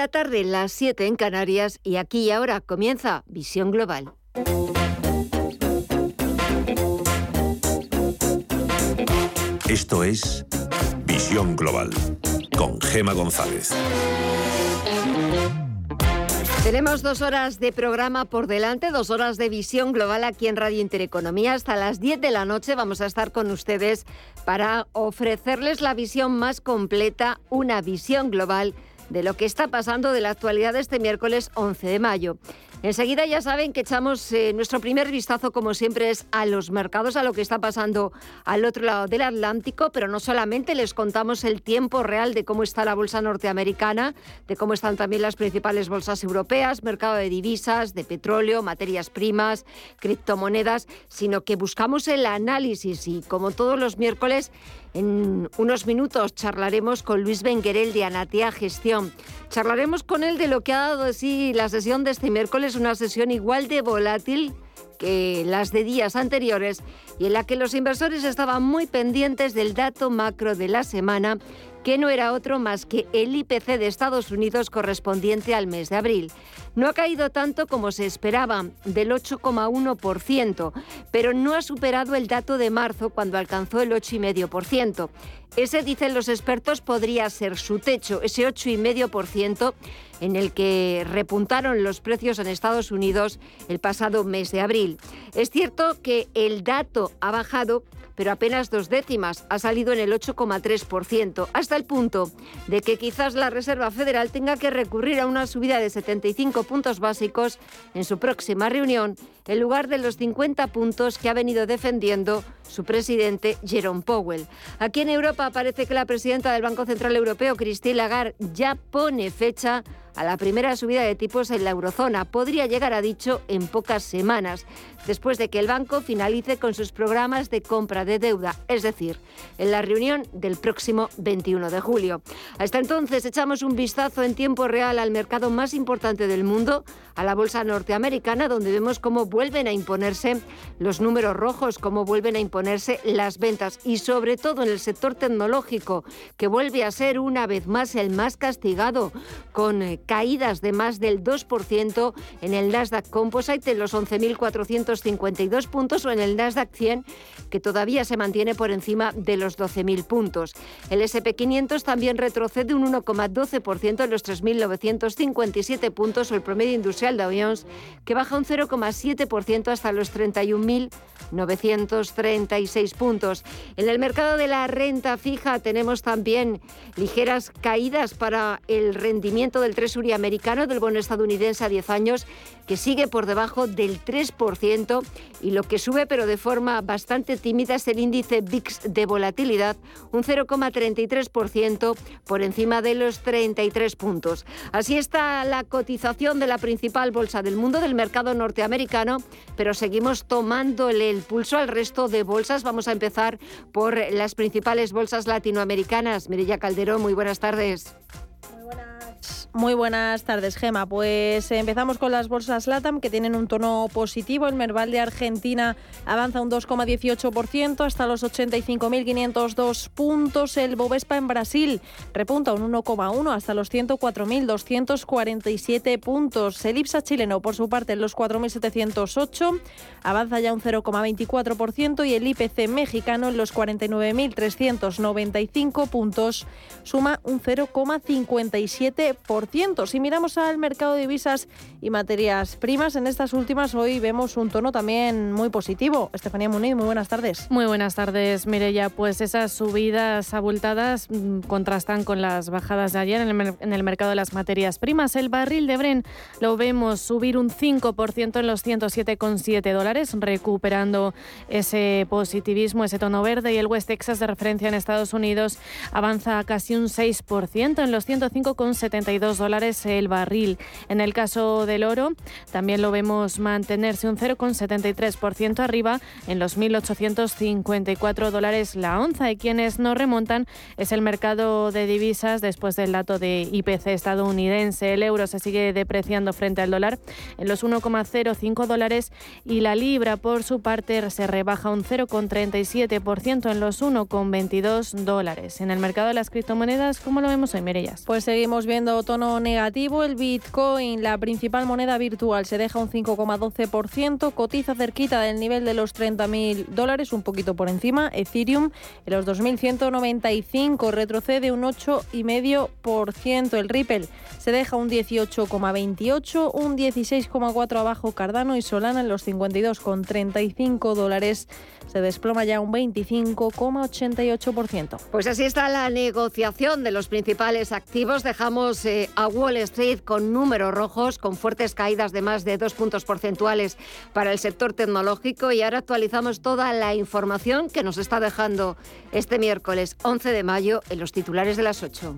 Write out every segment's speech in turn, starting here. la tarde, las 7 en Canarias, y aquí y ahora comienza Visión Global. Esto es Visión Global con Gema González. Tenemos 2 horas de programa por delante, 2 horas de Visión Global aquí en Radio Intereconomía. Hasta las 10 de la noche vamos a estar con ustedes para ofrecerles la visión más completa, una visión global de lo que está pasando de la actualidad de este miércoles 11 de mayo. Enseguida ya saben que echamos nuestro primer vistazo, como siempre, es a los mercados, a lo que está pasando al otro lado del Atlántico, pero no solamente les contamos el tiempo real de cómo está la bolsa norteamericana, de cómo están también las principales bolsas europeas, mercado de divisas, de petróleo, materias primas, criptomonedas, sino que buscamos el análisis y, como todos los miércoles, en unos minutos charlaremos con Luis Benguerel de Anattea Gestión. Charlaremos con él de lo que ha dado de sí la sesión de este miércoles, una sesión igual de volátil que las de días anteriores y en la que los inversores estaban muy pendientes del dato macro de la semana, que no era otro más que el IPC de Estados Unidos correspondiente al mes de abril. No ha caído tanto como se esperaba, del 8,1%, pero no ha superado el dato de marzo, cuando alcanzó el 8,5%. Ese, dicen los expertos, podría ser su techo, ese 8,5% en el que repuntaron los precios en Estados Unidos el pasado mes de abril. Es cierto que el dato ha bajado, pero apenas 0,2, ha salido en el 8,3%, hasta el punto de que quizás la Reserva Federal tenga que recurrir a una subida de 75 puntos básicos en su próxima reunión, en lugar de los 50 puntos que ha venido defendiendo su presidente Jerome Powell. Aquí en Europa parece que la presidenta del Banco Central Europeo, Christine Lagarde, ya pone fecha a la primera subida de tipos en la eurozona. Podría llegar, ha dicho, en pocas semanas, después de que el banco finalice con sus programas de compra de deuda, es decir, en la reunión del próximo 21 de julio. Hasta entonces echamos un vistazo en tiempo real al mercado más importante del mundo, a la bolsa norteamericana, donde vemos cómo vuelven a imponerse los números rojos, cómo vuelven a imponerse las ventas y sobre todo en el sector tecnológico, que vuelve a ser una vez más el más castigado, con caídas de más del 2% en el Nasdaq Composite, en los 11.452 puntos, o en el Nasdaq 100, que todavía se mantiene por encima de los 12.000 puntos. El S&P 500 también retrocede un 1,12% en los 3.957 puntos, o el promedio industrial Dow Jones, que baja un 0,7% hasta los 31.936 puntos. En el mercado de la renta fija tenemos también ligeras caídas para el rendimiento del Treasury americano, del bono estadounidense a 10 años, que sigue por debajo del 3%, y lo que sube, pero de forma bastante tímida, es el índice VIX de volatilidad, un 0,33% por encima de los 33 puntos. Así está la cotización de la principal bolsa del mundo, del mercado norteamericano, pero seguimos tomándole el pulso al resto de bolsas. Vamos a empezar por las principales bolsas latinoamericanas. Mirella Calderón, muy buenas tardes. Muy buenas tardes, Gema. Pues empezamos con las bolsas LATAM, que tienen un tono positivo. El Merval de Argentina avanza un 2,18% hasta los 85.502 puntos. El Bovespa en Brasil repunta un 1,1% hasta los 104.247 puntos. El Ipsa chileno, por su parte, en los 4.708, avanza ya un 0,24%, y el IPC mexicano, en los 49.395 puntos, suma un 0,57%. Si miramos al mercado de divisas y materias primas, en estas últimas hoy vemos un tono también muy positivo. Estefanía Muniz, muy buenas tardes. Muy buenas tardes, Mirella. Pues esas subidas abultadas contrastan con las bajadas de ayer en el mercado de las materias primas. El barril de Brent lo vemos subir un 5% en los $107,7, recuperando ese positivismo, ese tono verde. Y el West Texas de referencia en Estados Unidos avanza casi un 6% en los $105,72 el barril. En el caso del oro, también lo vemos mantenerse un 0,73% arriba en los $1.854 la onza. Y quienes no remontan es el mercado de divisas después del dato de IPC estadounidense. El euro se sigue depreciando frente al dólar en los $1,05, y la libra, por su parte, se rebaja un 0,37% en los $1,22. En el mercado de las criptomonedas, ¿cómo lo vemos hoy, Mirellas? Pues seguimos viendo tono tono negativo. El Bitcoin, la principal moneda virtual, se deja un 5,12%, cotiza cerquita del nivel de los $30.000, un poquito por encima. Ethereum en los 2.195, retrocede un 8,5%. El Ripple se deja un 18,28, un 16,4 abajo Cardano, y Solana en los $52,35 se desploma ya un 25,88%. Pues así está la negociación de los principales activos. Dejamos a Wall Street con números rojos, con fuertes caídas de más de 2 puntos porcentuales para el sector tecnológico, y ahora actualizamos toda la información que nos está dejando este miércoles 11 de mayo en los titulares de las 8.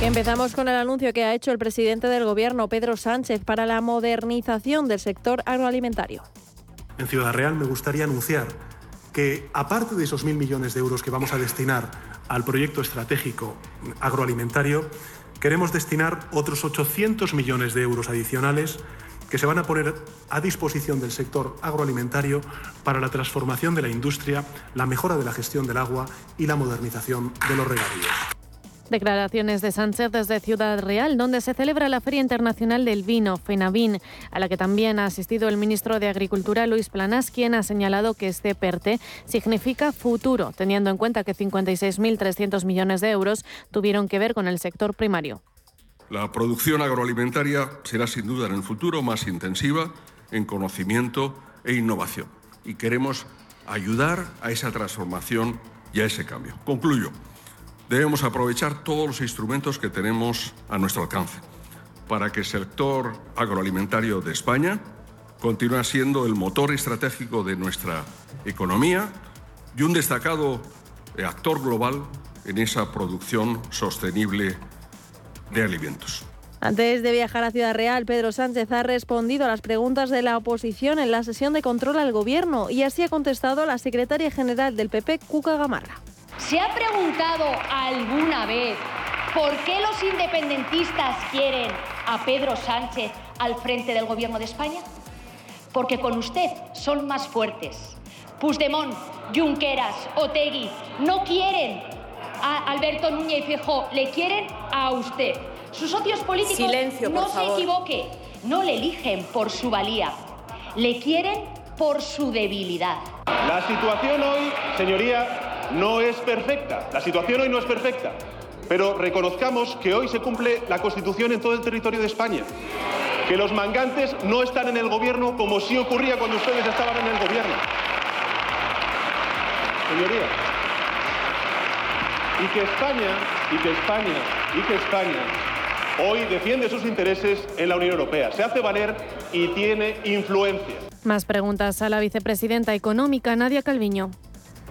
Empezamos con el anuncio que ha hecho el presidente del Gobierno, Pedro Sánchez, para la modernización del sector agroalimentario. En Ciudad Real me gustaría anunciar que, aparte de esos 1.000 millones de euros que vamos a destinar al proyecto estratégico agroalimentario, queremos destinar otros 800 millones de euros adicionales que se van a poner a disposición del sector agroalimentario para la transformación de la industria, la mejora de la gestión del agua y la modernización de los regadíos. Declaraciones de Sánchez desde Ciudad Real, donde se celebra la Feria Internacional del Vino, FENAVIN, a la que también ha asistido el ministro de Agricultura, Luis Planas, quien ha señalado que este PERTE significa futuro, teniendo en cuenta que 56.300 millones de euros tuvieron que ver con el sector primario. La producción agroalimentaria será sin duda en el futuro más intensiva en conocimiento e innovación, y queremos ayudar a esa transformación y a ese cambio. Concluyo. Debemos aprovechar todos los instrumentos que tenemos a nuestro alcance para que el sector agroalimentario de España continúe siendo el motor estratégico de nuestra economía y un destacado actor global en esa producción sostenible de alimentos. Antes de viajar a Ciudad Real, Pedro Sánchez ha respondido a las preguntas de la oposición en la sesión de control al Gobierno, y así ha contestado la secretaria general del PP, Cuca Gamarra. ¿Se ha preguntado alguna vez por qué los independentistas quieren a Pedro Sánchez al frente del Gobierno de España? Porque con usted son más fuertes. Puigdemont, Junqueras, Otegi no quieren a Alberto Núñez Feijóo, le quieren a usted. Sus socios políticos, silencio, no se equivoque, no le eligen por su valía, le quieren por su debilidad. La situación hoy, señoría, no es perfecta. La situación hoy no es perfecta, pero reconozcamos que hoy se cumple la Constitución en todo el territorio de España, que los mangantes no están en el Gobierno como sí ocurría cuando ustedes estaban en el Gobierno. Señorías, y que España hoy defiende sus intereses en la Unión Europea, se hace valer y tiene influencia. Más preguntas a la vicepresidenta económica, Nadia Calviño.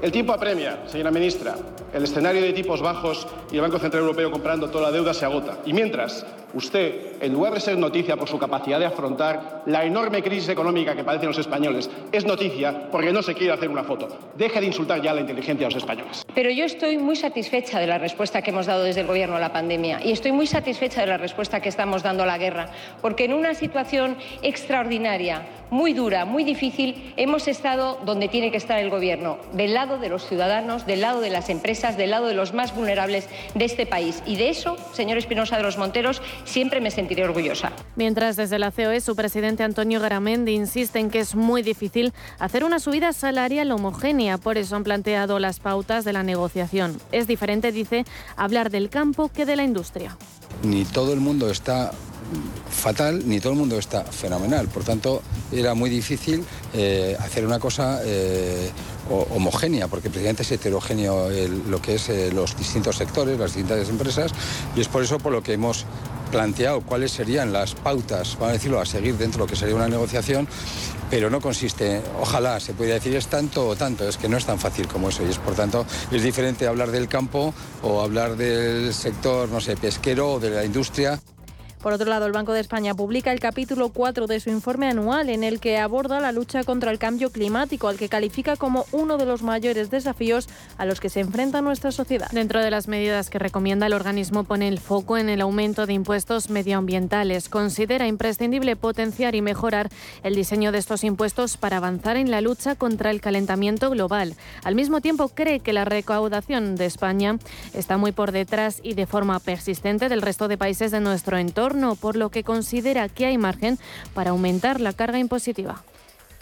El tiempo apremia, señora ministra. El escenario de tipos bajos y el Banco Central Europeo comprando toda la deuda se agota. Y mientras, usted, en lugar de ser noticia por su capacidad de afrontar la enorme crisis económica que padecen los españoles, es noticia porque no se quiere hacer una foto. Deje de insultar ya la inteligencia de los españoles. Pero yo estoy muy satisfecha de la respuesta que hemos dado desde el Gobierno a la pandemia, y estoy muy satisfecha de la respuesta que estamos dando a la guerra, porque en una situación extraordinaria, muy dura, muy difícil, hemos estado donde tiene que estar el Gobierno, del lado de los ciudadanos, del lado de las empresas, del lado de los más vulnerables de este país. Y de eso, señor Espinosa de los Monteros, siempre me sentiré orgullosa. Mientras, desde la COE, su presidente Antonio Garamendi insiste en que es muy difícil hacer una subida salarial homogénea. Por eso han planteado las pautas de la negociación. Es diferente, dice, hablar del campo que de la industria. Ni todo el mundo está fatal, ni todo el mundo está fenomenal. Por tanto, era muy difícil hacer una cosa homogénea, porque precisamente es heterogéneo lo que es los distintos sectores, las distintas empresas, y es por eso por lo que hemos planteado cuáles serían las pautas, vamos a decirlo, a seguir dentro de lo que sería una negociación, pero no consiste, ojalá se pudiera decir es tanto o tanto, es que no es tan fácil como eso, y es por tanto, es diferente hablar del campo o hablar del sector, no sé, pesquero o de la industria. Por otro lado, el Banco de España publica el capítulo 4 de su informe anual, en el que aborda la lucha contra el cambio climático, al que califica como uno de los mayores desafíos a los que se enfrenta nuestra sociedad. Dentro de las medidas que recomienda el organismo, pone el foco en el aumento de impuestos medioambientales. Considera imprescindible potenciar y mejorar el diseño de estos impuestos para avanzar en la lucha contra el calentamiento global. Al mismo tiempo, cree que la recaudación de España está muy por detrás y de forma persistente del resto de países de nuestro entorno, por lo que considera que hay margen para aumentar la carga impositiva.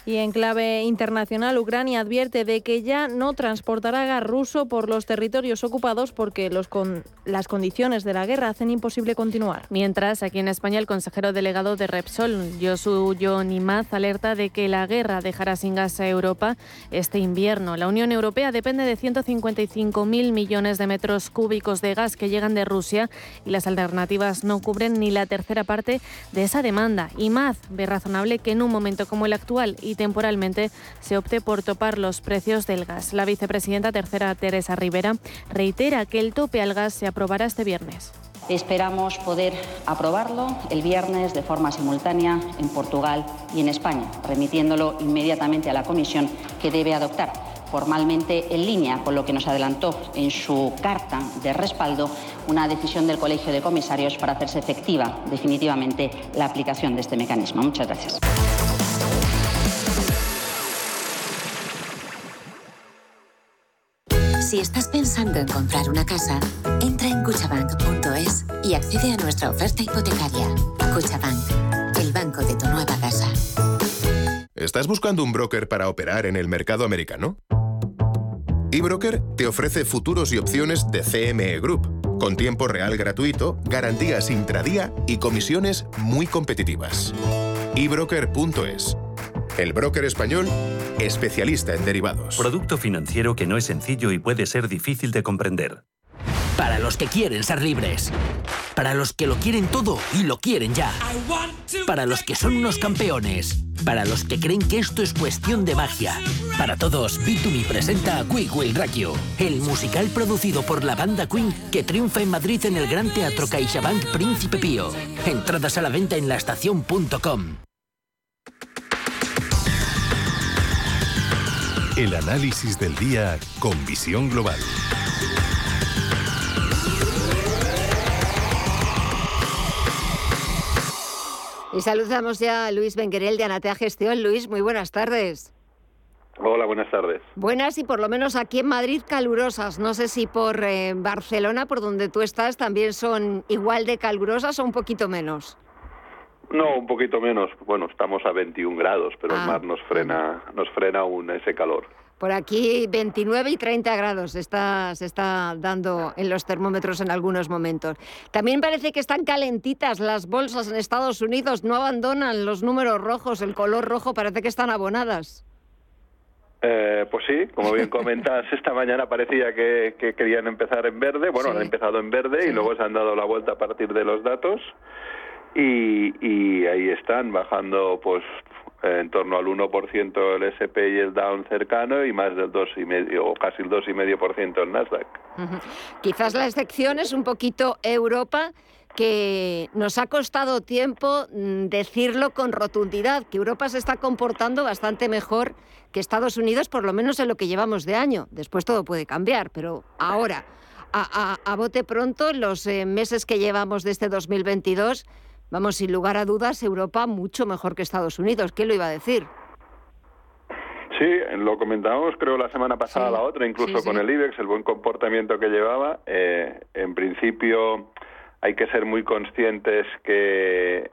Y en clave internacional, Ucrania advierte de que ya no transportará gas ruso por los territorios ocupados porque las condiciones de la guerra hacen imposible continuar. Mientras, aquí en España, el consejero delegado de Repsol, Josu Imaz, alerta de que la guerra dejará sin gas a Europa este invierno. La Unión Europea depende de 155.000 millones de metros cúbicos de gas que llegan de Rusia y las alternativas no cubren ni la tercera parte de esa demanda. Imaz ve razonable que en un momento como el actual y temporalmente se opte por topar los precios del gas. La vicepresidenta tercera, Teresa Rivera, reitera que el tope al gas se aprobará este viernes. Esperamos poder aprobarlo el viernes de forma simultánea en Portugal y en España, remitiéndolo inmediatamente a la Comisión, que debe adoptar formalmente, en línea con lo que nos adelantó en su carta de respaldo, una decisión del Colegio de Comisarios para hacerse efectiva definitivamente la aplicación de este mecanismo. Muchas gracias. Si estás pensando en comprar una casa, entra en cuchabank.es y accede a nuestra oferta hipotecaria. Cuchabank, el banco de tu nueva casa. ¿Estás buscando un broker para operar en el mercado americano? eBroker te ofrece futuros y opciones de CME Group, con tiempo real gratuito, garantías intradía y comisiones muy competitivas. eBroker.es, el broker español especialista en derivados. Producto financiero que no es sencillo y puede ser difícil de comprender. Para los que quieren ser libres. Para los que lo quieren todo y lo quieren ya. Para los que son unos campeones. Para los que creen que esto es cuestión de magia. Para todos, B2B presenta We Will Rock You, el musical producido por la banda Queen que triunfa en Madrid en el Gran Teatro CaixaBank Príncipe Pío. Entradas a la venta en laestacion.com. El análisis del día con visión global. Y saludamos ya a Luis Benguerel de Anattea Gestión. Luis, muy buenas tardes. Hola, buenas tardes. Buenas y por lo menos aquí en Madrid calurosas. No sé si por Barcelona, por donde tú estás, también son igual de calurosas o un poquito menos. No, un poquito menos. Bueno, estamos a 21 grados, pero el mar nos frena aún ese calor. Por aquí 29 y 30 grados se está dando en los termómetros en algunos momentos. También parece que están calentitas las bolsas en Estados Unidos, no abandonan los números rojos, el color rojo, parece que están abonadas. Pues sí, como bien comentas, esta mañana parecía que querían empezar en verde. Bueno, sí, han empezado en verde, sí, y luego se han dado la vuelta a partir de los datos. Y ahí están, bajando pues en torno al 1% el S&P y el Dow cercano, y más del 2,5% o casi el 2,5% el Nasdaq. Uh-huh. Quizás la excepción es un poquito Europa, que nos ha costado tiempo decirlo con rotundidad, que Europa se está comportando bastante mejor que Estados Unidos, por lo menos en lo que llevamos de año. Después todo puede cambiar, pero ahora, a bote pronto, los meses que llevamos de este 2022... vamos, sin lugar a dudas, Europa mucho mejor que Estados Unidos. ¿Quién lo iba a decir? Sí, lo comentábamos, creo, la semana pasada, sí, la otra, incluso sí. Con el IBEX, el buen comportamiento que llevaba. En principio, hay que ser muy conscientes que,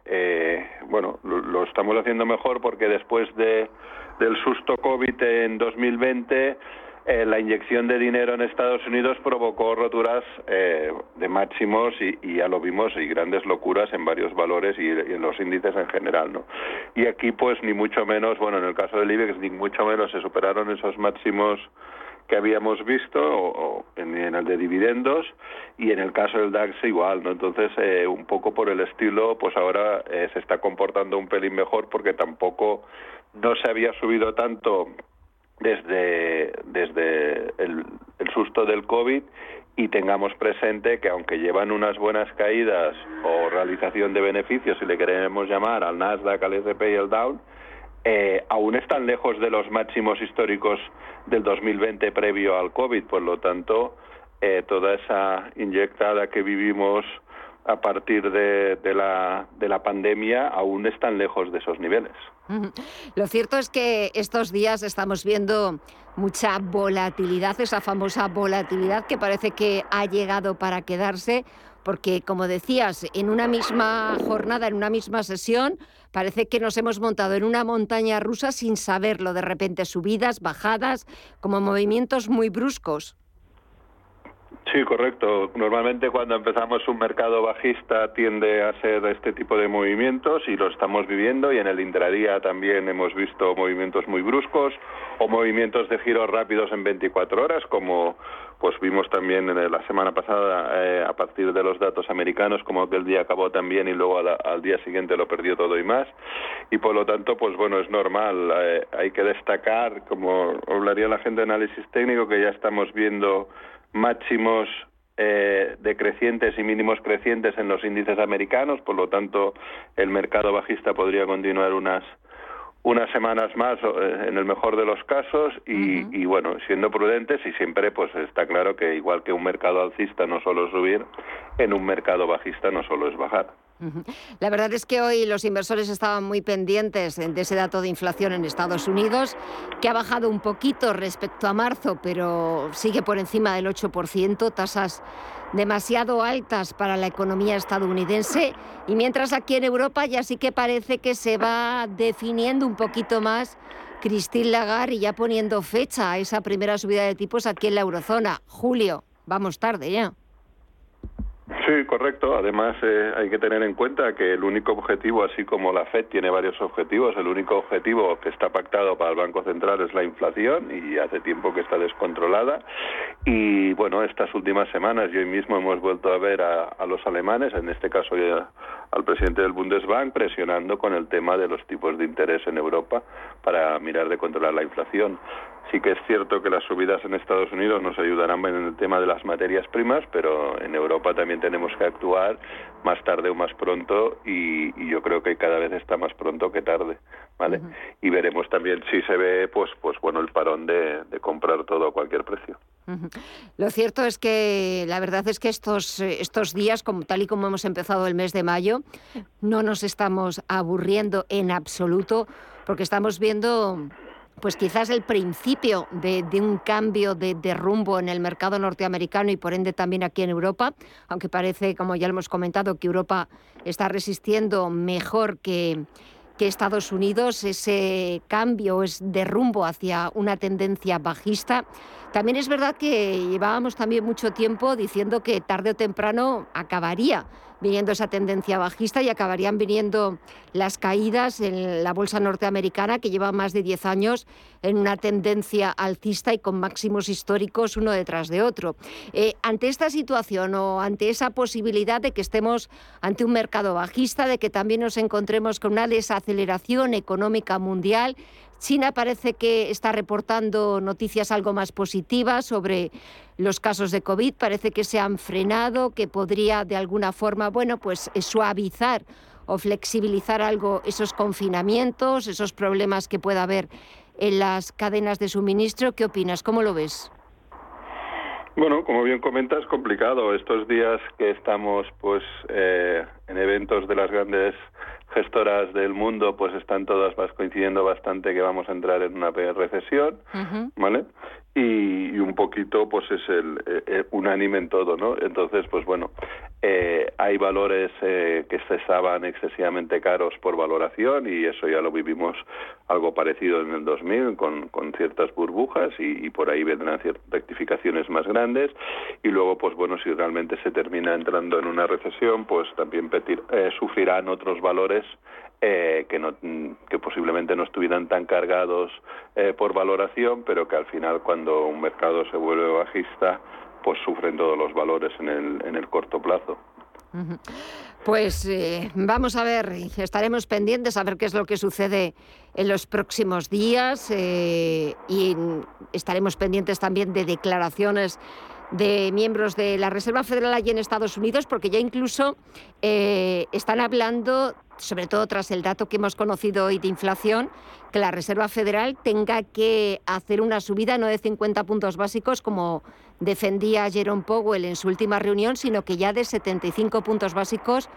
bueno, lo estamos haciendo mejor porque después del susto COVID en 2020... la inyección de dinero en Estados Unidos provocó roturas de máximos y ya lo vimos, y grandes locuras en varios valores y en los índices en general, ¿no? Y aquí pues ni mucho menos, bueno, en el caso del IBEX ni mucho menos se superaron esos máximos que habíamos visto, o en el de dividendos, y en el caso del DAX igual, ¿no? Entonces, un poco por el estilo, pues ahora se está comportando un pelín mejor porque tampoco no se había subido tanto desde el susto del COVID, y tengamos presente que aunque llevan unas buenas caídas o realización de beneficios, si le queremos llamar, al Nasdaq, al S&P y al Dow, aún están lejos de los máximos históricos del 2020 previo al COVID. Por lo tanto, toda esa inyectada que vivimos a partir de la pandemia aún están lejos de esos niveles. Lo cierto es que estos días estamos viendo mucha volatilidad, esa famosa volatilidad que parece que ha llegado para quedarse, porque, como decías, en una misma jornada, en una misma sesión, parece que nos hemos montado en una montaña rusa sin saberlo. De repente subidas, bajadas, como movimientos muy bruscos. Sí, correcto. Normalmente cuando empezamos un mercado bajista tiende a ser este tipo de movimientos, y lo estamos viviendo, y en el intradía también hemos visto movimientos muy bruscos o movimientos de giros rápidos en 24 horas, como pues vimos también la semana pasada a partir de los datos americanos, como aquel día acabó también y luego al día siguiente lo perdió todo y más. Y por lo tanto, pues bueno, es normal. Hay que destacar, como hablaría la gente de análisis técnico, que ya estamos viendo máximos decrecientes y mínimos crecientes en los índices americanos. Por lo tanto, el mercado bajista podría continuar unas semanas más, en el mejor de los casos, y bueno, siendo prudentes, y siempre pues está claro que igual que un mercado alcista no solo es subir, en un mercado bajista no solo es bajar. La verdad es que hoy los inversores estaban muy pendientes de ese dato de inflación en Estados Unidos, que ha bajado un poquito respecto a marzo, pero sigue por encima del 8%, tasas demasiado altas para la economía estadounidense. Y mientras aquí en Europa ya sí que parece que se va definiendo un poquito más Christine Lagarde, y ya poniendo fecha a esa primera subida de tipos aquí en la eurozona. Julio, vamos tarde ya. Sí, correcto. Además, hay que tener en cuenta que el único objetivo, así como la FED tiene varios objetivos, el único objetivo que está pactado para el Banco Central es la inflación, y hace tiempo que está descontrolada. Y bueno, estas últimas semanas, y hoy mismo, hemos vuelto a ver a los alemanes, en este caso al presidente del Bundesbank, presionando con el tema de los tipos de interés en Europa para mirar de controlar la inflación. Sí que es cierto que las subidas en Estados Unidos nos ayudarán en el tema de las materias primas, pero en Europa también tenemos que actuar más tarde o más pronto, y yo creo que cada vez está más pronto que tarde, ¿vale? Uh-huh. Y veremos también si se ve pues bueno, el parón de comprar todo a cualquier precio. Uh-huh. Lo cierto es que la verdad es que estos días, como tal y como hemos empezado el mes de mayo, no nos estamos aburriendo en absoluto, porque estamos viendo pues quizás el principio de un cambio de rumbo en el mercado norteamericano, y por ende también aquí en Europa, aunque parece, como ya hemos comentado, que Europa está resistiendo mejor que Estados Unidos. Ese cambio es de rumbo hacia una tendencia bajista. También es verdad que llevábamos también mucho tiempo diciendo que tarde o temprano acabaría viniendo esa tendencia bajista, y acabarían viniendo las caídas en la bolsa norteamericana, que lleva más de 10 años en una tendencia alcista y con máximos históricos uno detrás de otro. Ante esta situación, o ante esa posibilidad de que estemos ante un mercado bajista, de que también nos encontremos con una desaceleración económica mundial, China parece que está reportando noticias algo más positivas sobre los casos de COVID, parece que se han frenado, que podría de alguna forma, bueno, pues suavizar o flexibilizar algo esos confinamientos, esos problemas que pueda haber en las cadenas de suministro. ¿Qué opinas? ¿Cómo lo ves? Bueno, como bien comentas, complicado. Estos días que estamos en eventos de las grandes gestoras del mundo, pues están todas coincidiendo bastante que vamos a entrar en una recesión, uh-huh, ¿vale? Y un poquito es el unánime en todo, ¿no? Entonces, pues bueno, hay valores que se estaban excesivamente caros por valoración, y eso ya lo vivimos algo parecido en el 2000 con ciertas burbujas, y por ahí vendrán ciertas rectificaciones más grandes. Y luego, pues bueno, si realmente se termina entrando en una recesión, pues también sufrirán otros valores que posiblemente no estuvieran tan cargados por valoración, pero que al final, cuando un mercado se vuelve bajista, pues sufren todos los valores en el corto plazo. Pues vamos a ver, estaremos pendientes a ver qué es lo que sucede en los próximos días y estaremos pendientes también de declaraciones de miembros de la Reserva Federal allí en Estados Unidos, porque ya incluso están hablando, sobre todo tras el dato que hemos conocido hoy de inflación, que la Reserva Federal tenga que hacer una subida no de 50 puntos básicos, como defendía Jerome Powell en su última reunión, sino que ya de 75 puntos básicos,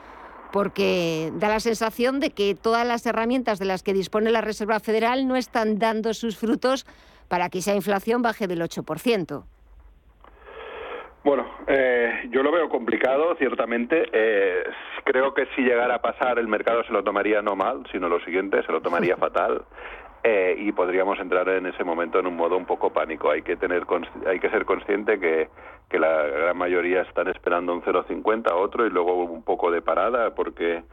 porque da la sensación de que todas las herramientas de las que dispone la Reserva Federal no están dando sus frutos para que esa inflación baje del 8%. Bueno, yo lo veo complicado, ciertamente. Creo que si llegara a pasar, el mercado se lo tomaría no mal, sino lo siguiente, se lo tomaría fatal. Y podríamos entrar en ese momento en un modo un poco pánico. Hay que ser consciente que la gran mayoría están esperando un 0,50 a otro y luego un poco de parada, porque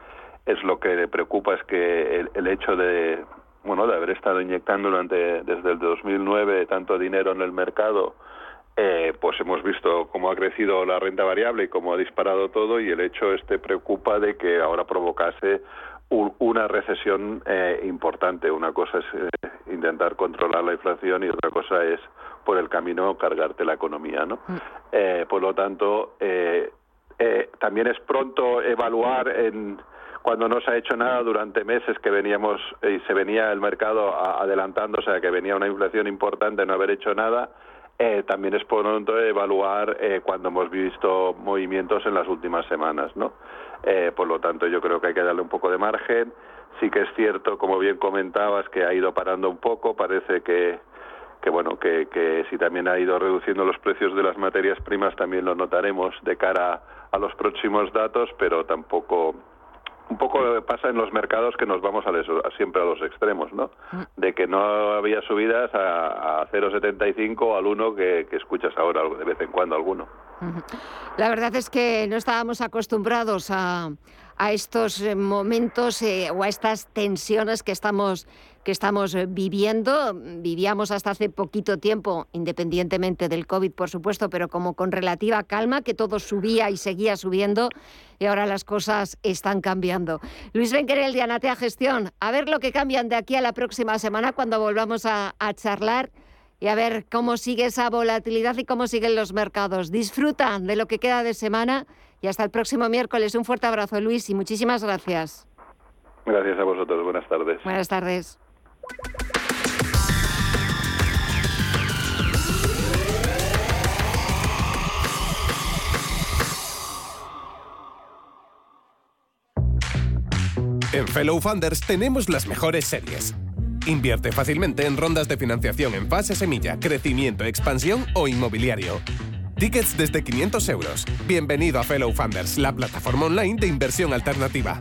es lo que le preocupa, es que el hecho de haber estado inyectando desde el 2009 tanto dinero en el mercado. Pues hemos visto cómo ha crecido la renta variable y cómo ha disparado todo, y el hecho preocupa de que ahora provocase una recesión importante. Una cosa es intentar controlar la inflación y otra cosa es por el camino cargarte la economía, ¿no? Por lo tanto, también es pronto evaluar cuando no se ha hecho nada durante meses que veníamos y se venía el mercado adelantando, o sea, que venía una inflación importante, no haber hecho nada. También es pronto evaluar cuando hemos visto movimientos en las últimas semanas, ¿no? Por lo tanto, yo creo que hay que darle un poco de margen. Sí que es cierto, como bien comentabas, que ha ido parando un poco. Parece que si también ha ido reduciendo los precios de las materias primas, también lo notaremos de cara a los próximos datos, pero tampoco. Un poco pasa en los mercados que nos vamos siempre a los extremos, ¿no? De que no había subidas a 0,75 al 1 que escuchas ahora de vez en cuando alguno. La verdad es que no estábamos acostumbrados a estos momentos o a estas tensiones que estamos viviendo. Vivíamos hasta hace poquito tiempo, independientemente del COVID, por supuesto, pero como con relativa calma, que todo subía y seguía subiendo, y ahora las cosas están cambiando. Luis Benguerel, de Anattea Gestión, a ver lo que cambian de aquí a la próxima semana cuando volvamos a charlar y a ver cómo sigue esa volatilidad y cómo siguen los mercados. Disfrutan de lo que queda de semana. Y hasta el próximo miércoles. Un fuerte abrazo, Luis, y muchísimas gracias. Gracias a vosotros. Buenas tardes. Buenas tardes. En Fellow Funders tenemos las mejores series. Invierte fácilmente en rondas de financiación en fase semilla, crecimiento, expansión o inmobiliario. Tickets desde 500 euros. Bienvenido a Fellow Funders, la plataforma online de inversión alternativa.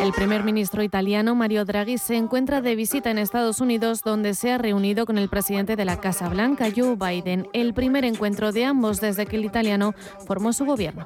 El primer ministro italiano, Mario Draghi, se encuentra de visita en Estados Unidos, donde se ha reunido con el presidente de la Casa Blanca, Joe Biden. El primer encuentro de ambos desde que el italiano formó su gobierno.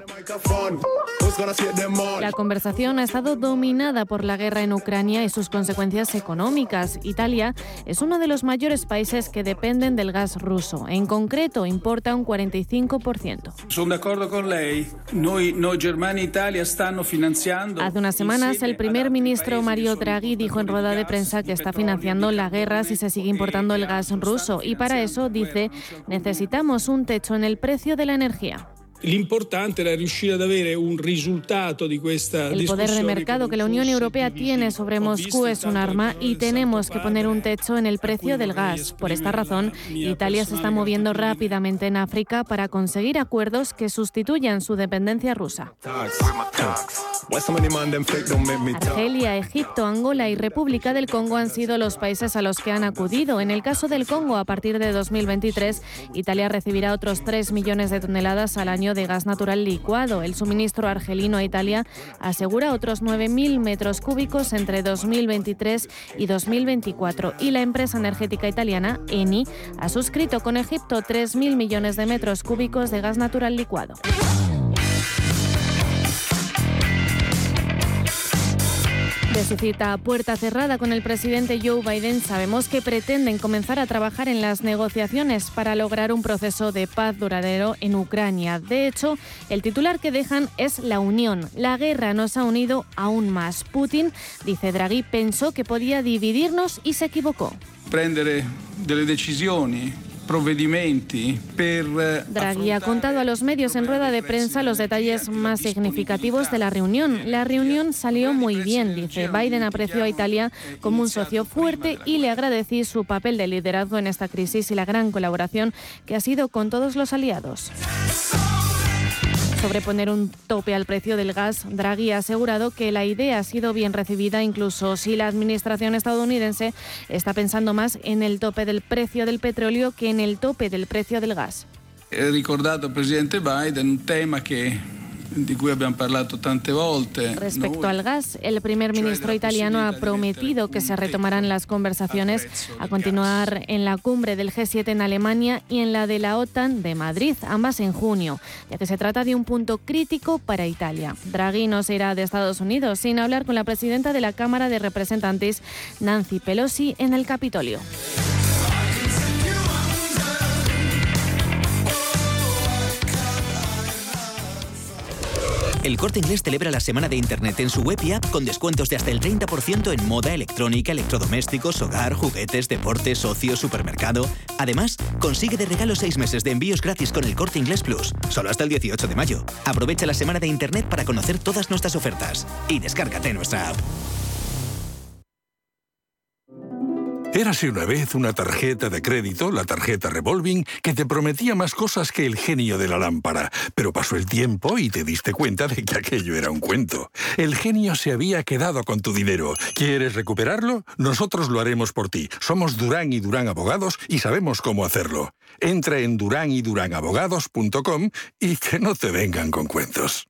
La conversación ha estado dominada por la guerra en Ucrania y sus consecuencias económicas. Italia es uno de los mayores países que dependen del gas ruso. En concreto, importa un 45%. Son de acuerdo con ley. No, Germania e Italia están financiando. Hace unas semanas, el primer ministro Mario Draghi dijo en rueda de prensa que está financiando la guerra si se sigue importando el gas ruso, y para eso, dice, necesitamos un techo en el precio de la energía. L'importante era riuscire ad avere un risultato di questa discussione. El poder de mercado que la Unión Europea tiene sobre Moscú es un arma y tenemos que poner un techo en el precio del gas. Por esta razón, Italia se está moviendo rápidamente en África para conseguir acuerdos que sustituyan su dependencia rusa. Argelia, Egipto, Angola y República del Congo han sido los países a los que han acudido. En el caso del Congo, a partir de 2023, Italia recibirá otros 3 millones de toneladas al año de gas natural licuado. El suministro argelino a Italia asegura otros 9.000 metros cúbicos entre 2023 y 2024. Y la empresa energética italiana, Eni, ha suscrito con Egipto 3.000 millones de metros cúbicos de gas natural licuado. De su cita a puerta cerrada con el presidente Joe Biden, sabemos que pretenden comenzar a trabajar en las negociaciones para lograr un proceso de paz duradero en Ucrania. De hecho, el titular que dejan es la unión. La guerra nos ha unido aún más. Putin, dice Draghi, pensó que podía dividirnos y se equivocó. Prendere delle decisioni. Draghi ha contado a los medios en rueda de prensa los detalles más significativos de la reunión. La reunión salió muy bien, dice. Biden apreció a Italia como un socio fuerte y le agradecí su papel de liderazgo en esta crisis y la gran colaboración que ha sido con todos los aliados. Sobre poner un tope al precio del gas, Draghi ha asegurado que la idea ha sido bien recibida, incluso si la administración estadounidense está pensando más en el tope del precio del petróleo que en el tope del precio del gas. He recordado al presidente Biden un tema que... Respecto al gas, el primer ministro italiano ha prometido que se retomarán las conversaciones a continuar en la cumbre del G7 en Alemania y en la de la OTAN de Madrid, ambas en junio, ya que se trata de un punto crítico para Italia. Draghi no se irá de Estados Unidos sin hablar con la presidenta de la Cámara de Representantes, Nancy Pelosi, en el Capitolio. El Corte Inglés celebra la semana de Internet en su web y app con descuentos de hasta el 30% en moda, electrónica, electrodomésticos, hogar, juguetes, deportes, ocio, supermercado. Además, consigue de regalo 6 meses de envíos gratis con el Corte Inglés Plus, solo hasta el 18 de mayo. Aprovecha la semana de Internet para conocer todas nuestras ofertas y descárgate nuestra app. Érase una vez una tarjeta de crédito, la tarjeta Revolving, que te prometía más cosas que el genio de la lámpara. Pero pasó el tiempo y te diste cuenta de que aquello era un cuento. El genio se había quedado con tu dinero. ¿Quieres recuperarlo? Nosotros lo haremos por ti. Somos Durán y Durán Abogados y sabemos cómo hacerlo. Entra en duranyduranAbogados.com y que no te vengan con cuentos.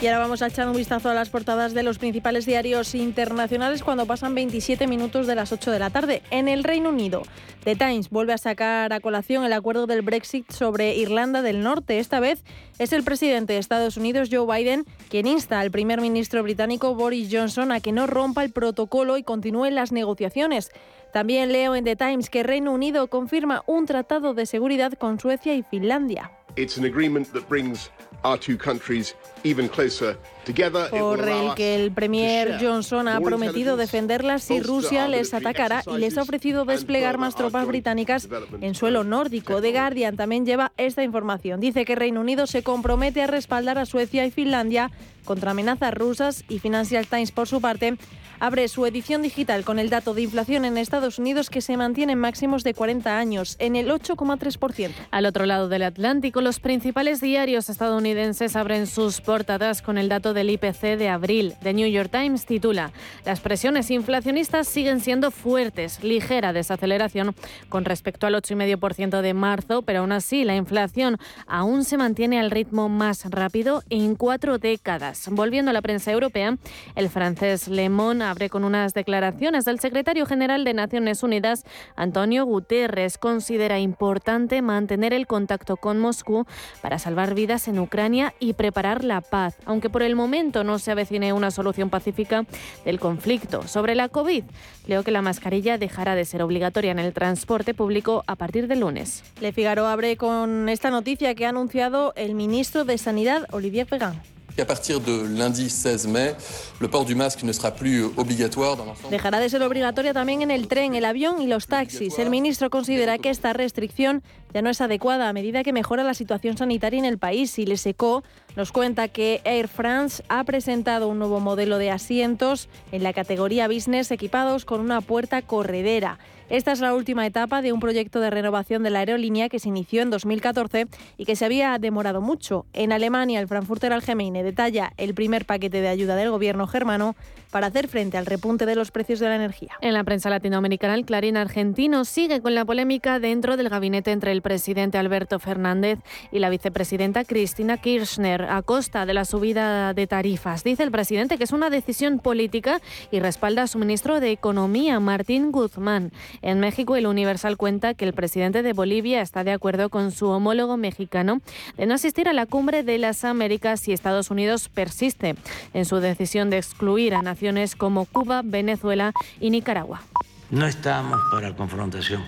Y ahora vamos a echar un vistazo a las portadas de los principales diarios internacionales cuando pasan 27 minutos de las 8 de la tarde. En el Reino Unido, The Times vuelve a sacar a colación el acuerdo del Brexit sobre Irlanda del Norte. Esta vez es el presidente de Estados Unidos, Joe Biden, quien insta al primer ministro británico Boris Johnson a que no rompa el protocolo y continúen las negociaciones. También leo en The Times que Reino Unido confirma un tratado de seguridad con Suecia y Finlandia. It's an agreement that brings our two countries even closer together. Por el que el premier Johnson ha prometido defenderlas si Rusia les atacara y les ha ofrecido desplegar más tropas británicas en suelo nórdico. The Guardian también lleva esta información. Dice que Reino Unido se compromete a respaldar a Suecia y Finlandia contra amenazas rusas, y Financial Times, por su parte, abre su edición digital con el dato de inflación en Estados Unidos que se mantiene en máximos de 40 años, en el 8,3%. Al otro lado del Atlántico, los principales diarios estadounidenses abren sus portadas con el dato del IPC de abril. The New York Times titula: las presiones inflacionistas siguen siendo fuertes, ligera desaceleración con respecto al 8,5% de marzo, pero aún así la inflación aún se mantiene al ritmo más rápido en 4 décadas. Volviendo a la prensa europea, el francés Le Monde abre con unas declaraciones del secretario general de Naciones Unidas, Antonio Guterres. Considera importante mantener el contacto con Moscú para salvar vidas en Ucrania y preparar la paz, aunque por el momento no se avecine una solución pacífica del conflicto. Sobre la COVID, creo que la mascarilla dejará de ser obligatoria en el transporte público a partir del lunes. Le Figaro abre con esta noticia que ha anunciado el ministro de Sanidad, Olivier Véran. y a partir de lundi 16 mai, le port du masque ne sera plus obligatoire dans l'ensemble. Dejará de ser obligatoria también en el tren, el avión y los taxis. El ministro considera que esta restricción ya no es adecuada a medida que mejora la situación sanitaria en el país. Y Les Echos nos cuenta que Air France ha presentado un nuevo modelo de asientos en la categoría business equipados con una puerta corredera. Esta es la última etapa de un proyecto de renovación de la aerolínea que se inició en 2014 y que se había demorado mucho. En Alemania, el Frankfurter Allgemeine detalla el primer paquete de ayuda del gobierno germano para hacer frente al repunte de los precios de la energía. En la prensa latinoamericana, el Clarín argentino sigue con la polémica dentro del gabinete entre el presidente Alberto Fernández y la vicepresidenta Cristina Kirchner a costa de la subida de tarifas. Dice el presidente que es una decisión política y respalda a su ministro de Economía, Martín Guzmán. En México, el Universal cuenta que el presidente de Bolivia está de acuerdo con su homólogo mexicano de no asistir a la cumbre de las Américas si Estados Unidos persiste en su decisión de excluir a naciones como Cuba, Venezuela y Nicaragua. No estamos para confrontación,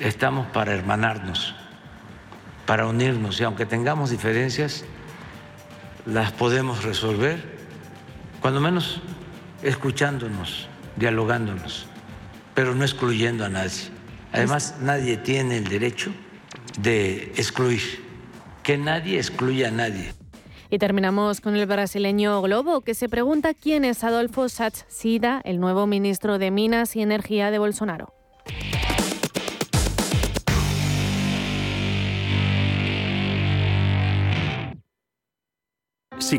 estamos para hermanarnos, para unirnos, y aunque tengamos diferencias, las podemos resolver, cuando menos escuchándonos, dialogándonos, pero no excluyendo a nadie. Además, nadie tiene el derecho de excluir. Que nadie excluya a nadie. Y terminamos con el brasileño Globo, que se pregunta quién es Adolfo Sachs Sida, el nuevo ministro de Minas y Energía de Bolsonaro. Si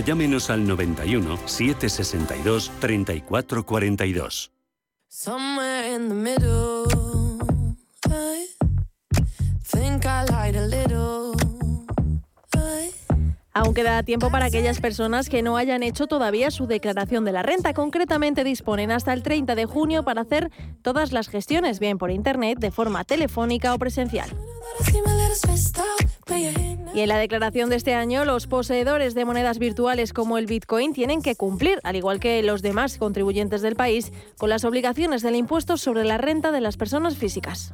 llámenos al 91 762 3442. Somewhere in the middle, I think I lied a little. Aún queda tiempo para aquellas personas que no hayan hecho todavía su declaración de la renta. Concretamente, disponen hasta el 30 de junio para hacer todas las gestiones, bien por internet, de forma telefónica o presencial. Y en la declaración de este año, los poseedores de monedas virtuales como el Bitcoin tienen que cumplir, al igual que los demás contribuyentes del país, con las obligaciones del impuesto sobre la renta de las personas físicas.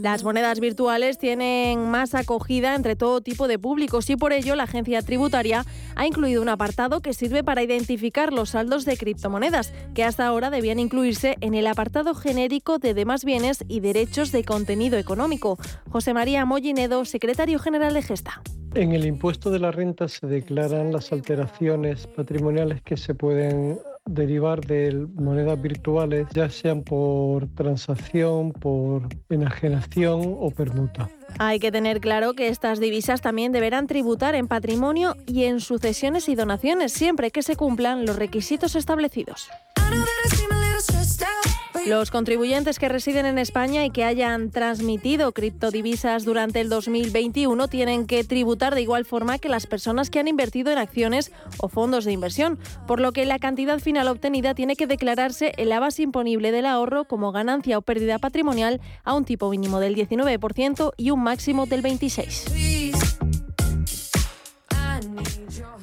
Las monedas virtuales tienen más acogida entre todo tipo de públicos y por ello la Agencia Tributaria ha incluido un apartado que sirve para identificar los saldos de criptomonedas, que hasta ahora debían incluirse en el apartado genérico de demás bienes y derechos de contenido económico. José María Mollinedo, secretario general de Gesta. En el impuesto de la renta se declaran las alteraciones patrimoniales que se pueden derivar de monedas virtuales, ya sean por transacción, por enajenación o permuta. Hay que tener claro que estas divisas también deberán tributar en patrimonio y en sucesiones y donaciones, siempre que se cumplan los requisitos establecidos. Los contribuyentes que residen en España y que hayan transmitido criptodivisas durante el 2021 tienen que tributar de igual forma que las personas que han invertido en acciones o fondos de inversión, por lo que la cantidad final obtenida tiene que declararse en la base imponible del ahorro como ganancia o pérdida patrimonial a un tipo mínimo del 19% y un máximo del 26%.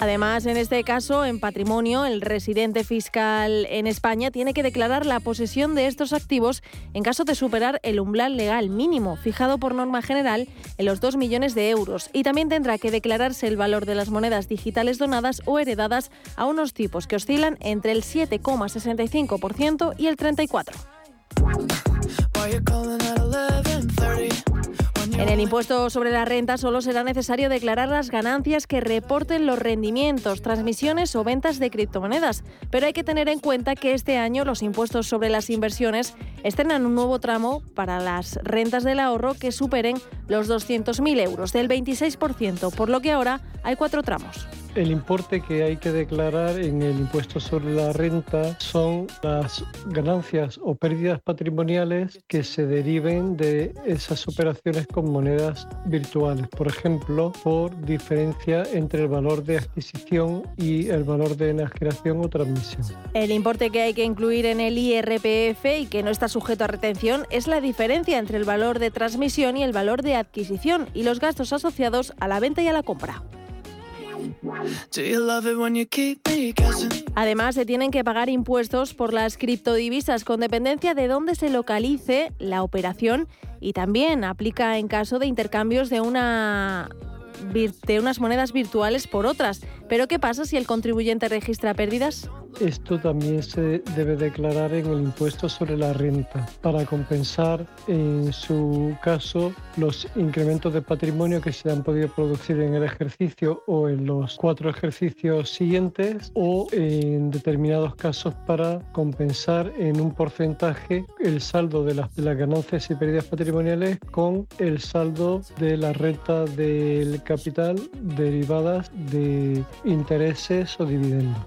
Además, en este caso, en patrimonio, el residente fiscal en España tiene que declarar la posesión de estos activos en caso de superar el umbral legal mínimo, fijado por norma general en los 2 millones de euros. Y también tendrá que declararse el valor de las monedas digitales donadas o heredadas a unos tipos que oscilan entre el 7,65% y el 34%. En el impuesto sobre la renta solo será necesario declarar las ganancias que reporten los rendimientos, transmisiones o ventas de criptomonedas. Pero hay que tener en cuenta que este año los impuestos sobre las inversiones estrenan un nuevo tramo para las rentas del ahorro que superen los 200.000 euros, del 26%, por lo que ahora hay 4 tramos. El importe que hay que declarar en el impuesto sobre la renta son las ganancias o pérdidas patrimoniales que se deriven de esas operaciones con monedas virtuales, por ejemplo, por diferencia entre el valor de adquisición y el valor de enajenación o transmisión. El importe que hay que incluir en el IRPF y que no está sujeto a retención es la diferencia entre el valor de transmisión y el valor de adquisición y los gastos asociados a la venta y a la compra. Además, se tienen que pagar impuestos por las criptodivisas con dependencia de dónde se localice la operación y también aplica en caso de intercambios de unas monedas virtuales por otras. ¿Pero qué pasa si el contribuyente registra pérdidas? Esto también se debe declarar en el impuesto sobre la renta para compensar, en su caso, los incrementos de patrimonio que se han podido producir en el ejercicio o en los 4 ejercicios siguientes o en determinados casos para compensar en un porcentaje el saldo de las ganancias y pérdidas patrimoniales con el saldo de la renta del capital derivadas de intereses o dividendos.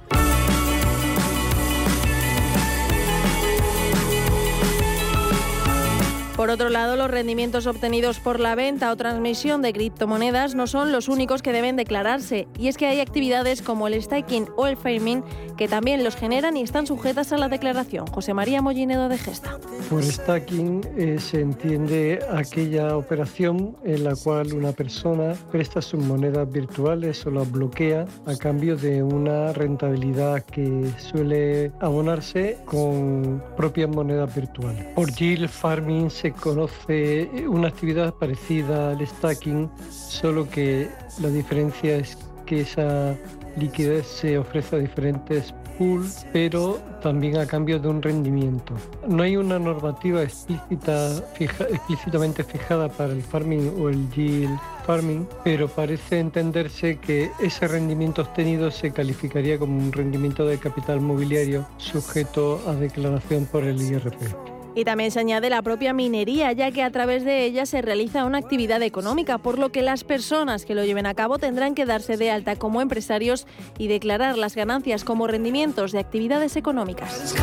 Por otro lado, los rendimientos obtenidos por la venta o transmisión de criptomonedas no son los únicos que deben declararse, y es que hay actividades como el staking o el farming que también los generan y están sujetas a la declaración. José María Mollinedo de Gesta. Por staking se entiende aquella operación en la cual una persona presta sus monedas virtuales o las bloquea a cambio de una rentabilidad que suele abonarse con propias monedas virtuales. Por yield farming se conoce una actividad parecida al staking, solo que la diferencia es que esa liquidez se ofrece a diferentes pools, pero también a cambio de un rendimiento. No hay una normativa explícitamente fijada para el farming o el yield farming, pero parece entenderse que ese rendimiento obtenido se calificaría como un rendimiento de capital mobiliario sujeto a declaración por el IRPF. Y también se añade la propia minería, ya que a través de ella se realiza una actividad económica, por lo que las personas que lo lleven a cabo tendrán que darse de alta como empresarios y declarar las ganancias como rendimientos de actividades económicas.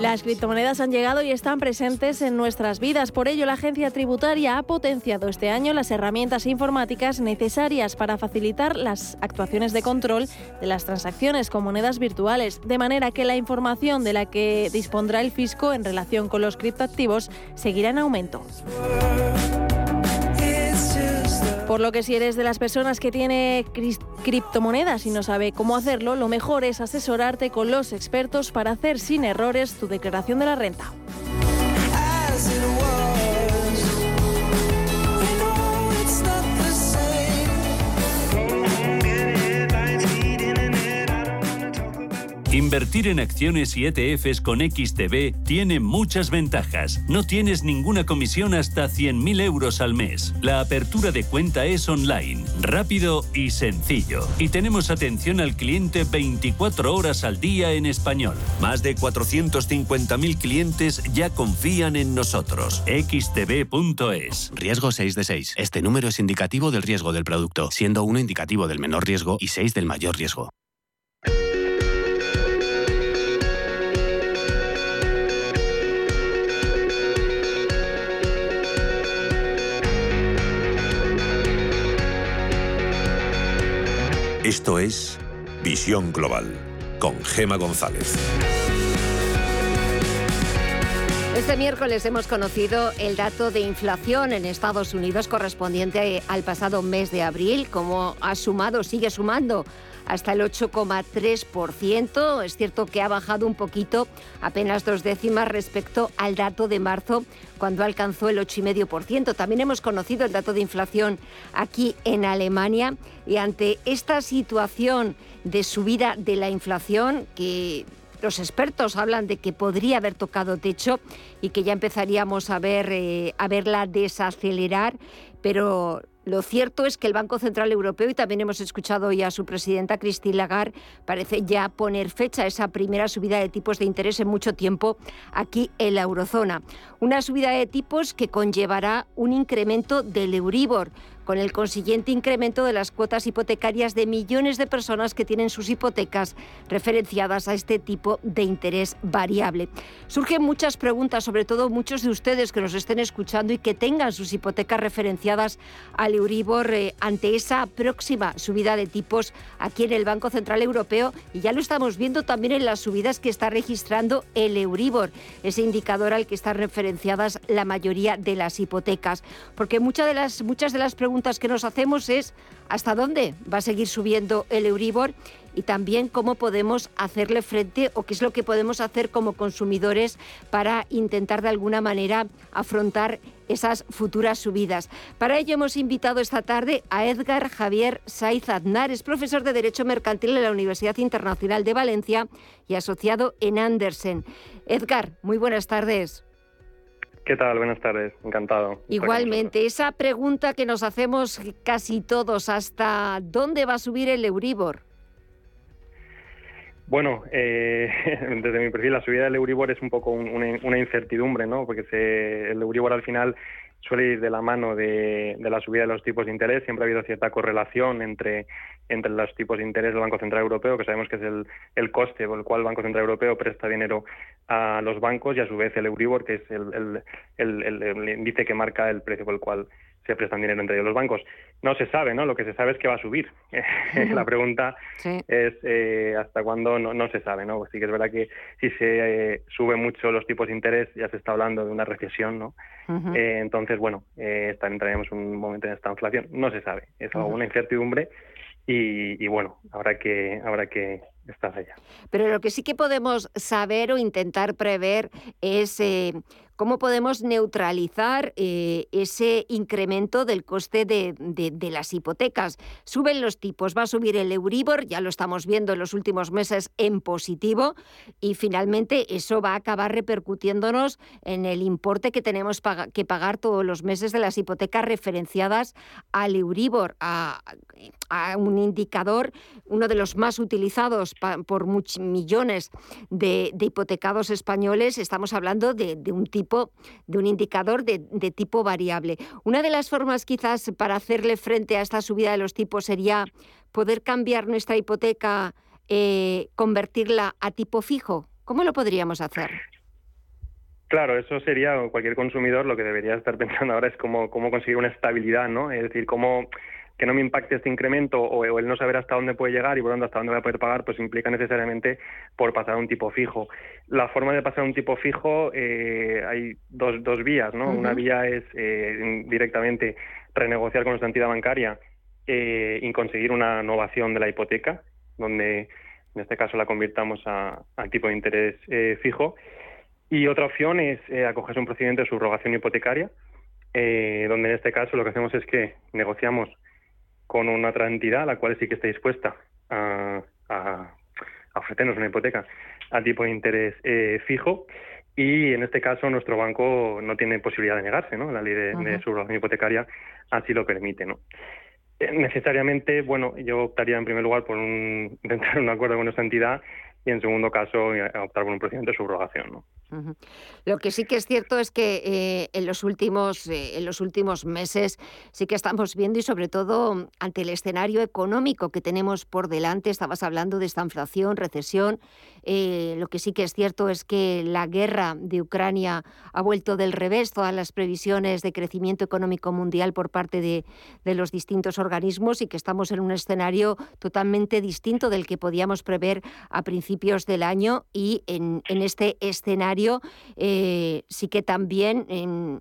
Las criptomonedas han llegado y están presentes en nuestras vidas. Por ello, la Agencia Tributaria ha potenciado este año las herramientas informáticas necesarias para facilitar las actuaciones de control de las transacciones con monedas virtuales, de manera que la información de la que dispondrá el fisco en relación con los criptoactivos seguirá en aumento. Por lo que si eres de las personas que tiene criptomonedas y no sabe cómo hacerlo, lo mejor es asesorarte con los expertos para hacer sin errores tu declaración de la renta. Invertir en acciones y ETFs con XTB tiene muchas ventajas. No tienes ninguna comisión hasta 100.000 euros al mes. La apertura de cuenta es online, rápido y sencillo. Y tenemos atención al cliente 24 horas al día en español. Más de 450.000 clientes ya confían en nosotros. XTB.es. Riesgo 6 de 6. Este número es indicativo del riesgo del producto, siendo 1 indicativo del menor riesgo y 6 del mayor riesgo. Esto es Visión Global, con Gema González. Este miércoles hemos conocido el dato de inflación en Estados Unidos correspondiente al pasado mes de abril, como ha sumado, sigue sumando hasta el 8,3%. Es cierto que ha bajado un poquito, apenas 2 décimas respecto al dato de marzo, cuando alcanzó el 8,5%. También hemos conocido el dato de inflación aquí en Alemania y ante esta situación de subida de la inflación que los expertos hablan de que podría haber tocado techo y que ya empezaríamos a verla desacelerar, pero lo cierto es que el Banco Central Europeo, y también hemos escuchado hoy a su presidenta, Christine Lagarde, parece ya poner fecha a esa primera subida de tipos de interés en mucho tiempo aquí en la eurozona. Una subida de tipos que conllevará un incremento del Euribor, con el consiguiente incremento de las cuotas hipotecarias de millones de personas que tienen sus hipotecas referenciadas a este tipo de interés variable. Surgen muchas preguntas, sobre todo muchos de ustedes que nos estén escuchando y que tengan sus hipotecas referenciadas al Euribor ante esa próxima subida de tipos aquí en el Banco Central Europeo, y ya lo estamos viendo también en las subidas que está registrando el Euribor, ese indicador al que están referenciadas la mayoría de las hipotecas, porque muchas de las preguntas que nos hacemos es ¿hasta dónde va a seguir subiendo el Euribor? Y también cómo podemos hacerle frente o qué es lo que podemos hacer como consumidores para intentar de alguna manera afrontar esas futuras subidas. Para ello hemos invitado esta tarde a Edgar Javier Sainz Aznar, es profesor de Derecho Mercantil en la Universidad Internacional de Valencia y asociado en Andersen. Edgar, muy buenas tardes. ¿Qué tal? Buenas tardes. Encantado. Igualmente, esa pregunta que nos hacemos casi todos, ¿hasta dónde va a subir el Euribor? Bueno, desde mi perfil, la subida del Euribor es un poco una incertidumbre, ¿no? Porque el Euribor al final suele ir de la mano de la subida de los tipos de interés. Siempre ha habido cierta correlación entre los tipos de interés del Banco Central Europeo, que sabemos que es el coste por el cual el Banco Central Europeo presta dinero a los bancos, y a su vez el Euribor, que es el índice que marca el precio por el cual se prestan dinero entre ellos los bancos. No se sabe, ¿no? Lo que se sabe es que va a subir. La pregunta es hasta cuándo no se sabe, ¿no? Pues sí que es verdad que si se sube mucho los tipos de interés, ya se está hablando de una recesión, ¿no? Uh-huh. Entonces, bueno, entraremos un momento en esta inflación. No se sabe. Es uh-huh. alguna incertidumbre y bueno, habrá que estar allá. Pero lo que sí que podemos saber o intentar prever es cómo podemos neutralizar ese incremento del coste de las hipotecas. Suben los tipos, va a subir el Euribor, ya lo estamos viendo en los últimos meses en positivo, y finalmente eso va a acabar repercutiéndonos en el importe que tenemos que pagar todos los meses de las hipotecas referenciadas al Euribor, a un indicador, uno de los más utilizados por millones de hipotecados españoles. Estamos hablando de un indicador de tipo variable. Una de las formas quizás para hacerle frente a esta subida de los tipos sería poder cambiar nuestra hipoteca, convertirla a tipo fijo. ¿Cómo lo podríamos hacer? Claro, eso sería, cualquier consumidor lo que debería estar pensando ahora es cómo conseguir una estabilidad, ¿no? Es decir, cómo que no me impacte este incremento o el no saber hasta dónde puede llegar y, por lo tanto, hasta dónde voy a poder pagar, pues implica necesariamente por pasar a un tipo fijo. La forma de pasar a un tipo fijo, hay dos vías, ¿no? Uh-huh. Una vía es directamente renegociar con nuestra entidad bancaria y conseguir una novación de la hipoteca, donde en este caso la convirtamos a tipo de interés fijo. Y otra opción es acogerse a un procedimiento de subrogación hipotecaria, donde en este caso lo que hacemos es que negociamos con una otra entidad, la cual sí que está dispuesta a ofrecernos una hipoteca a tipo de interés fijo, y en este caso nuestro banco no tiene posibilidad de negarse, ¿no? La ley de subrogación hipotecaria así lo permite, ¿no? Necesariamente, bueno, yo optaría en primer lugar por intentar un acuerdo con nuestra entidad, y en segundo caso optar por un procedimiento de subrogación, ¿no? Uh-huh. Lo que sí que es cierto es que en los últimos meses sí que estamos viendo, y sobre todo ante el escenario económico que tenemos por delante, estabas hablando de esta inflación, recesión, lo que sí que es cierto es que la guerra de Ucrania ha vuelto del revés todas las previsiones de crecimiento económico mundial por parte de los distintos organismos, y que estamos en un escenario totalmente distinto del que podíamos prever a principios del año, y en este escenario sí que también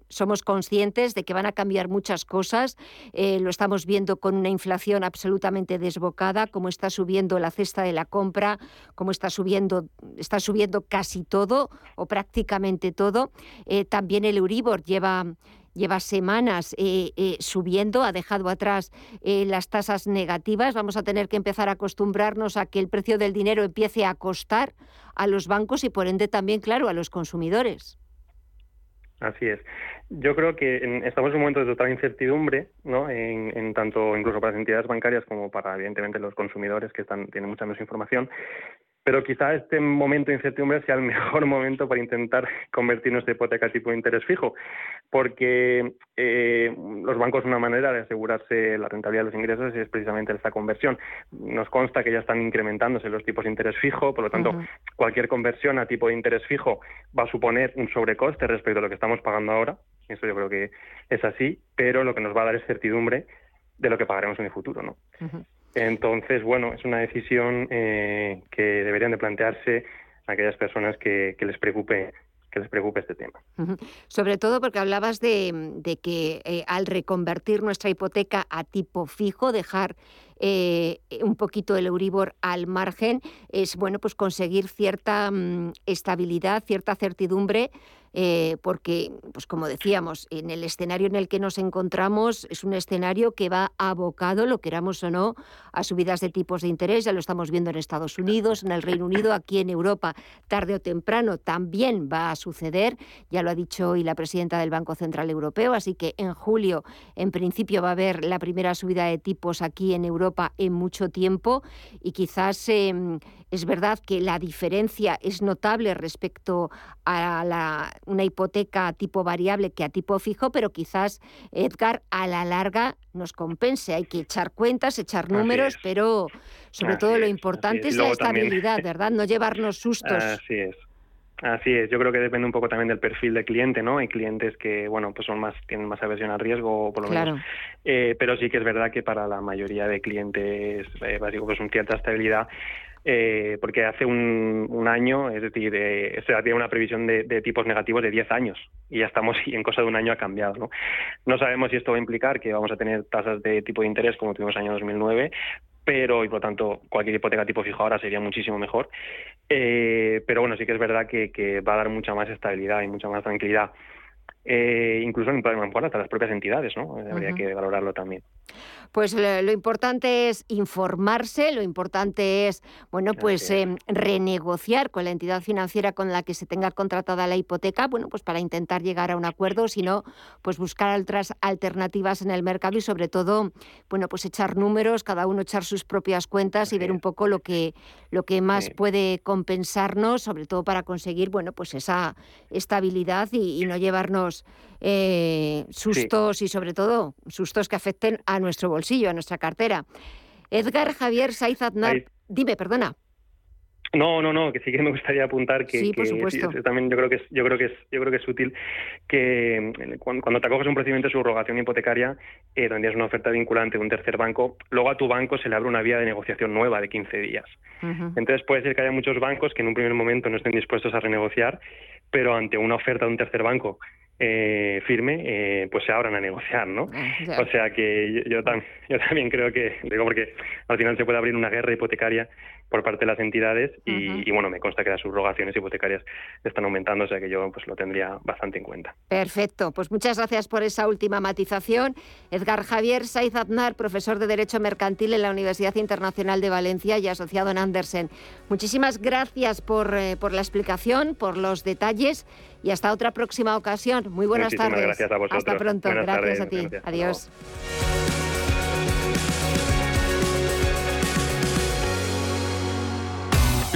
somos conscientes de que van a cambiar muchas cosas. Lo estamos viendo con una inflación absolutamente desbocada, como está subiendo la cesta de la compra, como está subiendo casi todo o prácticamente todo. También el Euribor lleva semanas subiendo, ha dejado atrás las tasas negativas. Vamos a tener que empezar a acostumbrarnos a que el precio del dinero empiece a costar a los bancos y, por ende, también, claro, a los consumidores. Así es. Yo creo que estamos en un momento de total incertidumbre, ¿no? En tanto, incluso para las entidades bancarias como para, evidentemente, los consumidores, que tienen mucha menos información. Pero quizá este momento de incertidumbre sea el mejor momento para intentar convertir nuestra hipoteca a tipo de interés fijo, porque los bancos, una manera de asegurarse la rentabilidad de los ingresos es precisamente esta conversión. Nos consta que ya están incrementándose los tipos de interés fijo, por lo tanto, cualquier conversión a tipo de interés fijo va a suponer un sobrecoste respecto a lo que estamos pagando ahora. Eso yo creo que es así, pero lo que nos va a dar es certidumbre de lo que pagaremos en el futuro, ¿no? Entonces, bueno, es una decisión que deberían de plantearse aquellas personas que les preocupe este tema. Sobre todo porque hablabas de que al reconvertir nuestra hipoteca a tipo fijo, dejar un poquito el Euribor al margen, es bueno pues conseguir cierta estabilidad, cierta certidumbre, porque, pues como decíamos, en el escenario en el que nos encontramos es un escenario que va abocado, lo queramos o no, a subidas de tipos de interés. Ya lo estamos viendo en Estados Unidos, en el Reino Unido, aquí en Europa, tarde o temprano también va a suceder. Ya lo ha dicho hoy la presidenta del Banco Central Europeo, así que en julio, en principio, va a haber la primera subida de tipos aquí en Europa en mucho tiempo, y quizás es verdad que la diferencia es notable respecto a una hipoteca tipo variable que a tipo fijo, pero quizás, Edgar, a la larga nos compense. Hay que echar cuentas, echar números, pero sobre todo lo importante es la estabilidad, ¿verdad? No llevarnos sustos. Así es. Yo creo que depende un poco también del perfil del cliente, ¿no? Hay clientes que, bueno, pues tienen más aversión al riesgo, por lo menos. Pero sí que es verdad que para la mayoría de clientes, pues una cierta estabilidad. Porque hace un año, es decir, se había una previsión de tipos negativos de 10 años y ya estamos, y en cosa de un año ha cambiado, ¿no? No sabemos si esto va a implicar que vamos a tener tasas de tipo de interés como tuvimos en el año 2009, pero, y por lo tanto, cualquier hipoteca tipo fijo ahora sería muchísimo mejor. Pero bueno, sí que es verdad que va a dar mucha más estabilidad y mucha más tranquilidad. Incluso en hasta las propias entidades, ¿no? Habría que valorarlo también. Pues lo importante es informarse, lo importante es, renegociar con la entidad financiera con la que se tenga contratada la hipoteca, para intentar llegar a un acuerdo, si no, pues buscar otras alternativas en el mercado y sobre todo, echar números, cada uno echar sus propias cuentas y ver un poco lo que más puede compensarnos, sobre todo para conseguir, esa estabilidad y no llevarnos sustos y sobre todo sustos que afecten a nuestro bolsillo, a nuestra cartera. Edgar Javier Sainz Aznar, dime, perdona. No, que sí que me gustaría apuntar que también yo creo que es útil que cuando te acoges un procedimiento de subrogación hipotecaria, donde es una oferta vinculante de un tercer banco, luego a tu banco se le abre una vía de negociación nueva de 15 días. Entonces puede ser que haya muchos bancos que en un primer momento no estén dispuestos a renegociar, pero ante una oferta de un tercer banco firme, pues se abran a negociar, ¿no? O sea que yo también creo que, digo, porque al final se puede abrir una guerra hipotecaria por parte de las entidades y me consta que las subrogaciones hipotecarias están aumentando, o sea que yo lo tendría bastante en cuenta. Perfecto, pues muchas gracias por esa última matización. Edgar Javier Sainz Aznar, profesor de Derecho Mercantil en la Universidad Internacional de Valencia y asociado en Andersen. Muchísimas gracias por la explicación, por los detalles. Y hasta otra próxima ocasión. Muy buenas tardes. Gracias a vosotros. Hasta pronto. Buenas gracias tardes. A ti. Gracias. Adiós.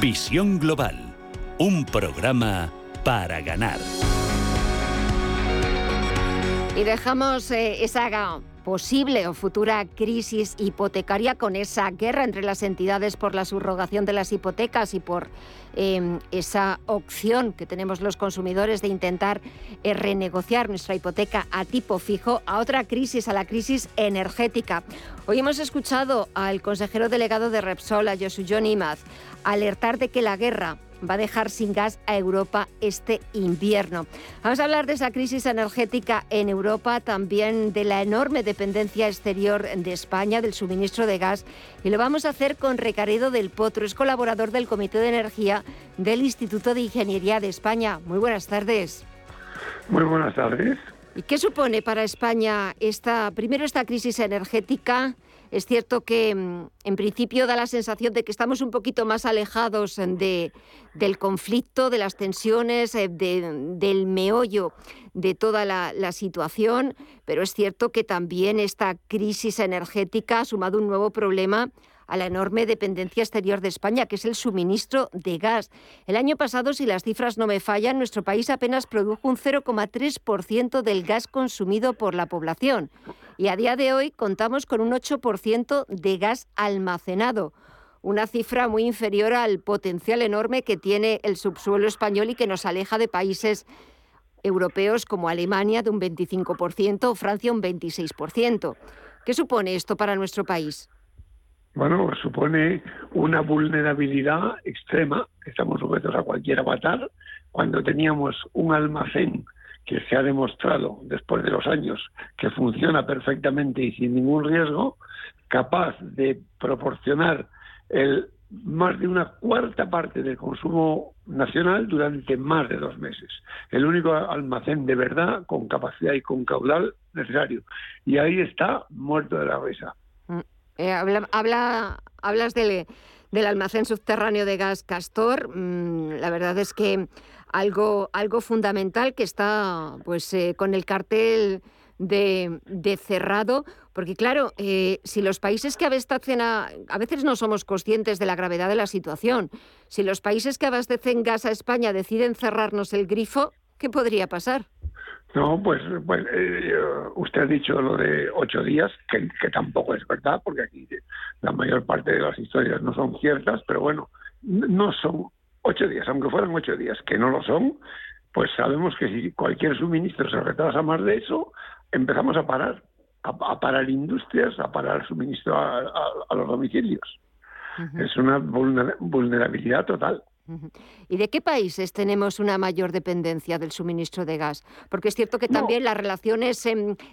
Visión Global, un programa para ganar. Y dejamos esa posible o futura crisis hipotecaria con esa guerra entre las entidades por la subrogación de las hipotecas y por esa opción que tenemos los consumidores de intentar renegociar nuestra hipoteca a tipo fijo, a otra crisis, a la crisis energética. Hoy hemos escuchado al consejero delegado de Repsol, a Josu Jon Imaz, alertar de que la guerra va a dejar sin gas a Europa este invierno. Vamos a hablar de esa crisis energética en Europa, también de la enorme dependencia exterior de España, del suministro de gas, y lo vamos a hacer con Recaredo del Potro, es colaborador del Comité de Energía del Instituto de Ingeniería de España. Muy buenas tardes. Muy buenas tardes. ¿Y qué supone para España esta crisis energética? Es cierto que, en principio, da la sensación de que estamos un poquito más alejados del conflicto, de las tensiones, del meollo de toda la situación, pero es cierto que también esta crisis energética ha sumado un nuevo problema a la enorme dependencia exterior de España, que es el suministro de gas. El año pasado, si las cifras no me fallan, nuestro país apenas produjo un 0,3% del gas consumido por la población. Y a día de hoy contamos con un 8% de gas almacenado, una cifra muy inferior al potencial enorme que tiene el subsuelo español y que nos aleja de países europeos como Alemania, de un 25%, o Francia, un 26%. ¿Qué supone esto para nuestro país? Bueno, supone una vulnerabilidad extrema. Estamos sujetos a cualquier avatar. Cuando teníamos un almacén que se ha demostrado después de los años que funciona perfectamente y sin ningún riesgo, capaz de proporcionar más de una cuarta parte del consumo nacional durante más de 2 meses. El único almacén de verdad con capacidad y con caudal necesario. Y ahí está muerto de la risa. Hablas del almacén subterráneo de gas Castor. La verdad es que algo fundamental que está con el cartel de cerrado, porque claro, si los países que abastecen a veces no somos conscientes de la gravedad de la situación. Si los países que abastecen gas a España deciden cerrarnos el grifo, ¿qué podría pasar? No, pues usted ha dicho lo de 8 días, que tampoco es verdad, porque aquí la mayor parte de las historias no son ciertas, pero bueno, no son 8 días, aunque fueran 8 días, que no lo son, pues sabemos que si cualquier suministro se retrasa más de eso, empezamos a parar, a parar industrias, a parar suministro a los domicilios. Uh-huh. Es una vulnerabilidad total. ¿Y de qué países tenemos una mayor dependencia del suministro de gas? Porque es cierto que también las relaciones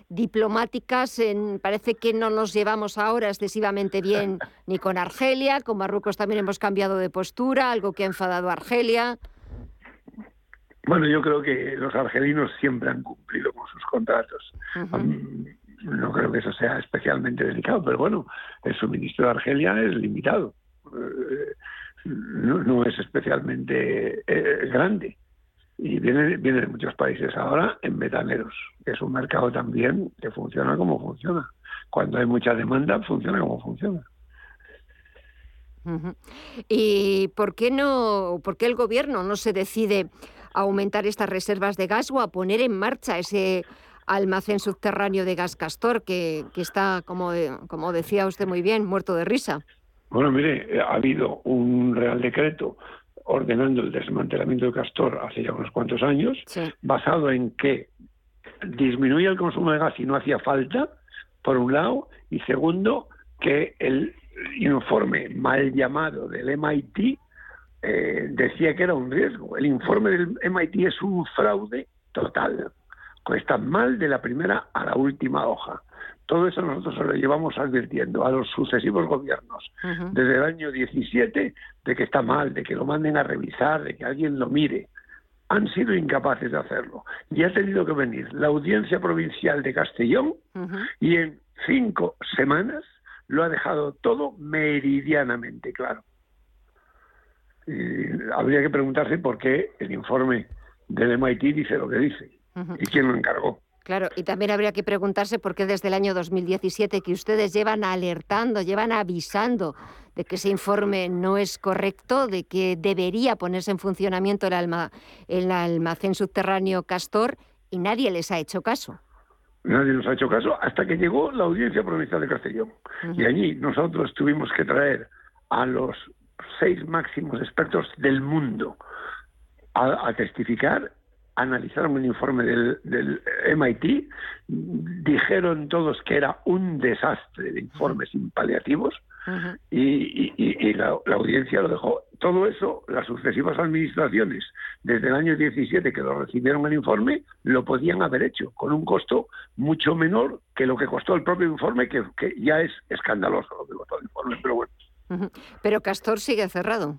diplomáticas parece que no nos llevamos ahora excesivamente bien ni con Argelia, con Marruecos también hemos cambiado de postura, algo que ha enfadado a Argelia. Bueno, yo creo que los argelinos siempre han cumplido con sus contratos. Uh-huh. No creo que eso sea especialmente delicado, pero bueno, el suministro de Argelia es limitado. No es especialmente grande y viene de muchos países ahora en metaleros, que es un mercado también que funciona como funciona. Cuando hay mucha demanda, funciona como funciona. Uh-huh. ¿Y por qué el gobierno no se decide a aumentar estas reservas de gas o a poner en marcha ese almacén subterráneo de gas Castor que está, como decía usted muy bien, muerto de risa? Bueno, mire, ha habido un Real Decreto ordenando el desmantelamiento de Castor hace ya unos cuantos años, sí, basado en que disminuía el consumo de gas y no hacía falta, por un lado, y segundo, que el informe mal llamado del MIT decía que era un riesgo. El informe del MIT es un fraude total, está mal de la primera a la última hoja. Todo eso nosotros lo llevamos advirtiendo a los sucesivos gobiernos, uh-huh, desde el año 17, de que está mal, de que lo manden a revisar, de que alguien lo mire. Han sido incapaces de hacerlo. Y ha tenido que venir la Audiencia Provincial de Castellón, uh-huh, y en 5 semanas lo ha dejado todo meridianamente claro. Y habría que preguntarse por qué el informe del MIT dice lo que dice, uh-huh, y quién lo encargó. Claro, y también habría que preguntarse por qué desde el año 2017, que ustedes llevan alertando, llevan avisando de que ese informe no es correcto, de que debería ponerse en funcionamiento el almacén subterráneo Castor, y nadie les ha hecho caso. Nadie nos ha hecho caso hasta que llegó la Audiencia Provincial de Castellón. Uh-huh. Y allí nosotros tuvimos que traer a los 6 máximos expertos del mundo a testificar. Analizaron un informe del MIT, dijeron todos que era un desastre de informes sin paliativos, uh-huh, y la audiencia lo dejó Todo eso, las sucesivas administraciones, desde el año 17 que lo recibieron el informe, lo podían haber hecho con un costo mucho menor que lo que costó el propio informe, que ya es escandaloso lo que costó el informe, pero bueno. Pero Castor sigue cerrado.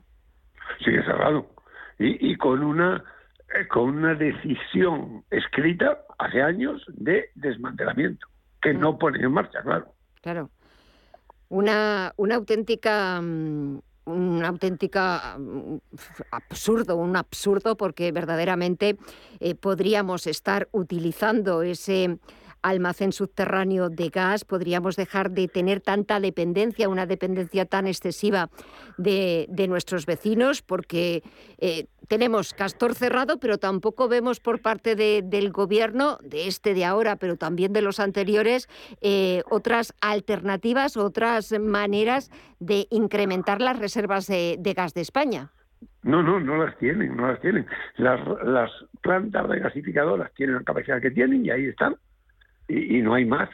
Sigue cerrado. Y con una decisión escrita hace años de desmantelamiento, que no pone en marcha, claro. Claro. Una auténtica un absurdo, porque verdaderamente podríamos estar utilizando ese almacén subterráneo de gas, podríamos dejar de tener tanta dependencia, una dependencia tan excesiva de nuestros vecinos, porque tenemos Castor cerrado, pero tampoco vemos por parte del gobierno, de este de ahora, pero también de los anteriores, otras alternativas, otras maneras de incrementar las reservas de gas de España. No las tienen. Las plantas regasificadoras tienen la capacidad que tienen y ahí están. Y no hay más.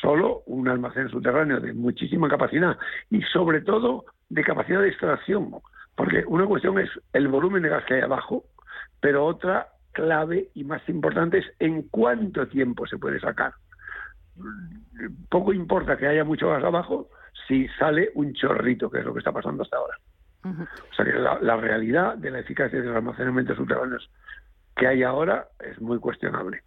Solo un almacén subterráneo de muchísima capacidad y, sobre todo, de capacidad de extracción. Porque una cuestión es el volumen de gas que hay abajo, pero otra clave y más importante es en cuánto tiempo se puede sacar. Poco importa que haya mucho gas abajo si sale un chorrito, que es lo que está pasando hasta ahora. O sea que la realidad de la eficacia de los almacenamientos subterráneos que hay ahora es muy cuestionable.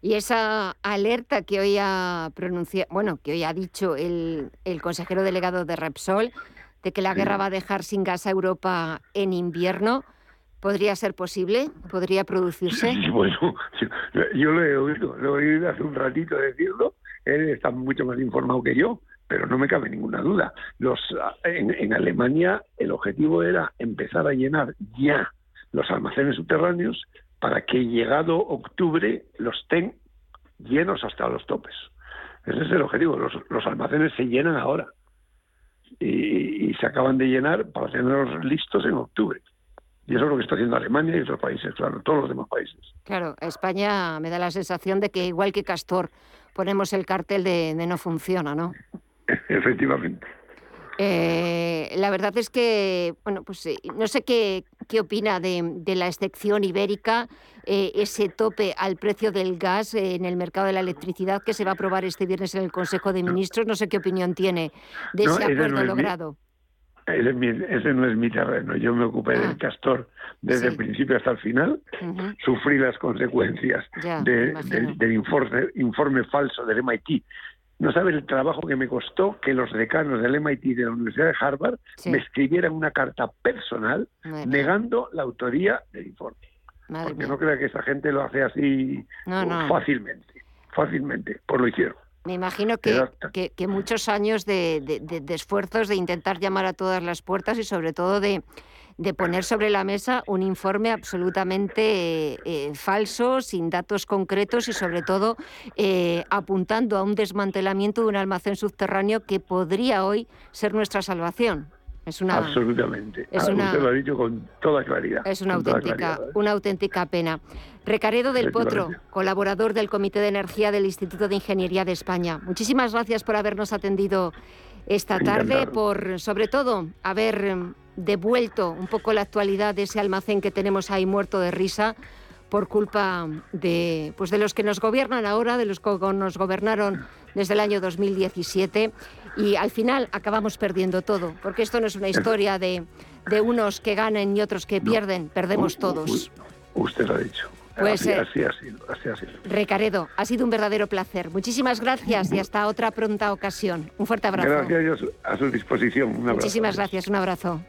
Y esa alerta que hoy ha pronunciado, bueno, que hoy ha dicho el consejero delegado de Repsol, de que la guerra va a dejar sin gas a Europa en invierno, ¿podría ser posible? ¿Podría producirse? Sí, bueno, yo lo he oído hace un ratito decirlo, él está mucho más informado que yo, pero no me cabe ninguna duda. En Alemania el objetivo era empezar a llenar ya los almacenes subterráneos para que llegado octubre los estén llenos hasta los topes. Ese es el objetivo. Los almacenes se llenan ahora y se acaban de llenar para tenerlos listos en octubre. Y eso es lo que está haciendo Alemania y otros países, claro, todos los demás países. Claro, España me da la sensación de que, igual que Castor, ponemos el cartel de no funciona, ¿no? Efectivamente. La verdad es que, bueno, pues no sé qué opina de la excepción ibérica, ese tope al precio del gas en el mercado de la electricidad que se va a aprobar este viernes en el Consejo de Ministros. No sé qué opinión tiene de ese acuerdo logrado. Ese no es mi terreno. Yo me ocupé del Castor desde el principio hasta el final. Sufrí las consecuencias del informe falso del MIT. No sabe el trabajo que me costó que los decanos del MIT y de la Universidad de Harvard me escribieran una carta personal negando la autoría del informe. Porque no crea que esa gente lo hace así fácilmente, por lo hicieron. Me imagino que muchos años de esfuerzos, de intentar llamar a todas las puertas y sobre todo de poner sobre la mesa un informe absolutamente falso, sin datos concretos y sobre todo apuntando a un desmantelamiento de un almacén subterráneo que podría hoy ser nuestra salvación. Absolutamente. Usted lo ha dicho con toda claridad. Es una auténtica pena. Recaredo del Potro, colaborador del Comité de Energía del Instituto de Ingeniería de España. Muchísimas gracias por habernos atendido esta tarde, por sobre todo haber devuelto un poco la actualidad de ese almacén que tenemos ahí muerto de risa por culpa de los que nos gobiernan ahora, de los que nos gobernaron desde el año 2017, y al final acabamos perdiendo todo, porque esto no es una historia de unos que ganan y otros que pierden, perdemos todos. Usted lo ha dicho. Pues, así ha sido. Recaredo, ha sido un verdadero placer. Muchísimas gracias y hasta otra pronta ocasión. Un fuerte abrazo. Gracias a su disposición. Un abrazo. Muchísimas gracias, un abrazo.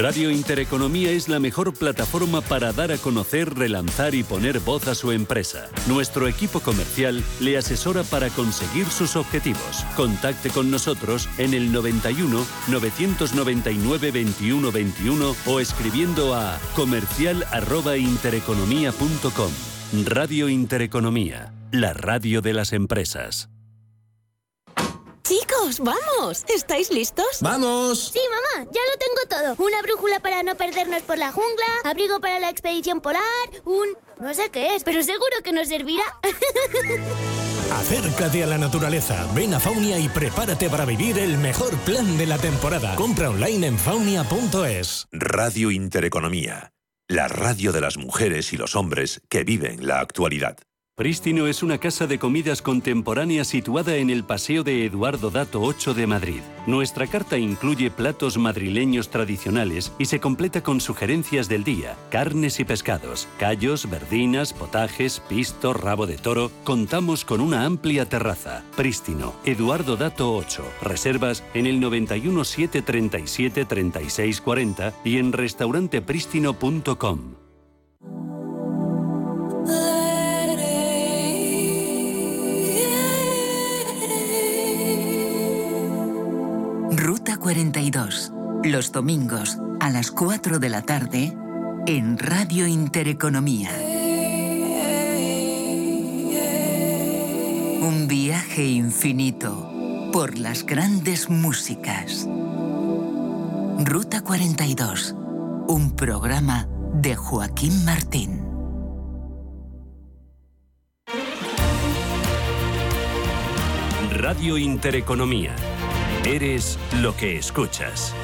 Radio Intereconomía es la mejor plataforma para dar a conocer, relanzar y poner voz a su empresa. Nuestro equipo comercial le asesora para conseguir sus objetivos. Contacte con nosotros en el 91 999 21 21 o escribiendo a comercial@intereconomia.com. Radio Intereconomía, la radio de las empresas. Chicos, vamos. ¿Estáis listos? ¡Vamos! Sí, mamá, ya lo tengo todo. Una brújula para no perdernos por la jungla, abrigo para la expedición polar, un... no sé qué es, pero seguro que nos servirá. Acércate a la naturaleza, ven a Faunia y prepárate para vivir el mejor plan de la temporada. Compra online en faunia.es. Radio Intereconomía, la radio de las mujeres y los hombres que viven la actualidad. Prístino es una casa de comidas contemporánea situada en el Paseo de Eduardo Dato 8 de Madrid. Nuestra carta incluye platos madrileños tradicionales y se completa con sugerencias del día, carnes y pescados, callos, verdinas, potajes, pisto, rabo de toro. Contamos con una amplia terraza. Prístino, Eduardo Dato 8. Reservas en el 91 737 3640 y en restaurantepristino.com. Ruta 42, los domingos a las 4 de la tarde en Radio Intereconomía. Un viaje infinito por las grandes músicas. Ruta 42, un programa de Joaquín Martín. Radio Intereconomía. Eres lo que escuchas.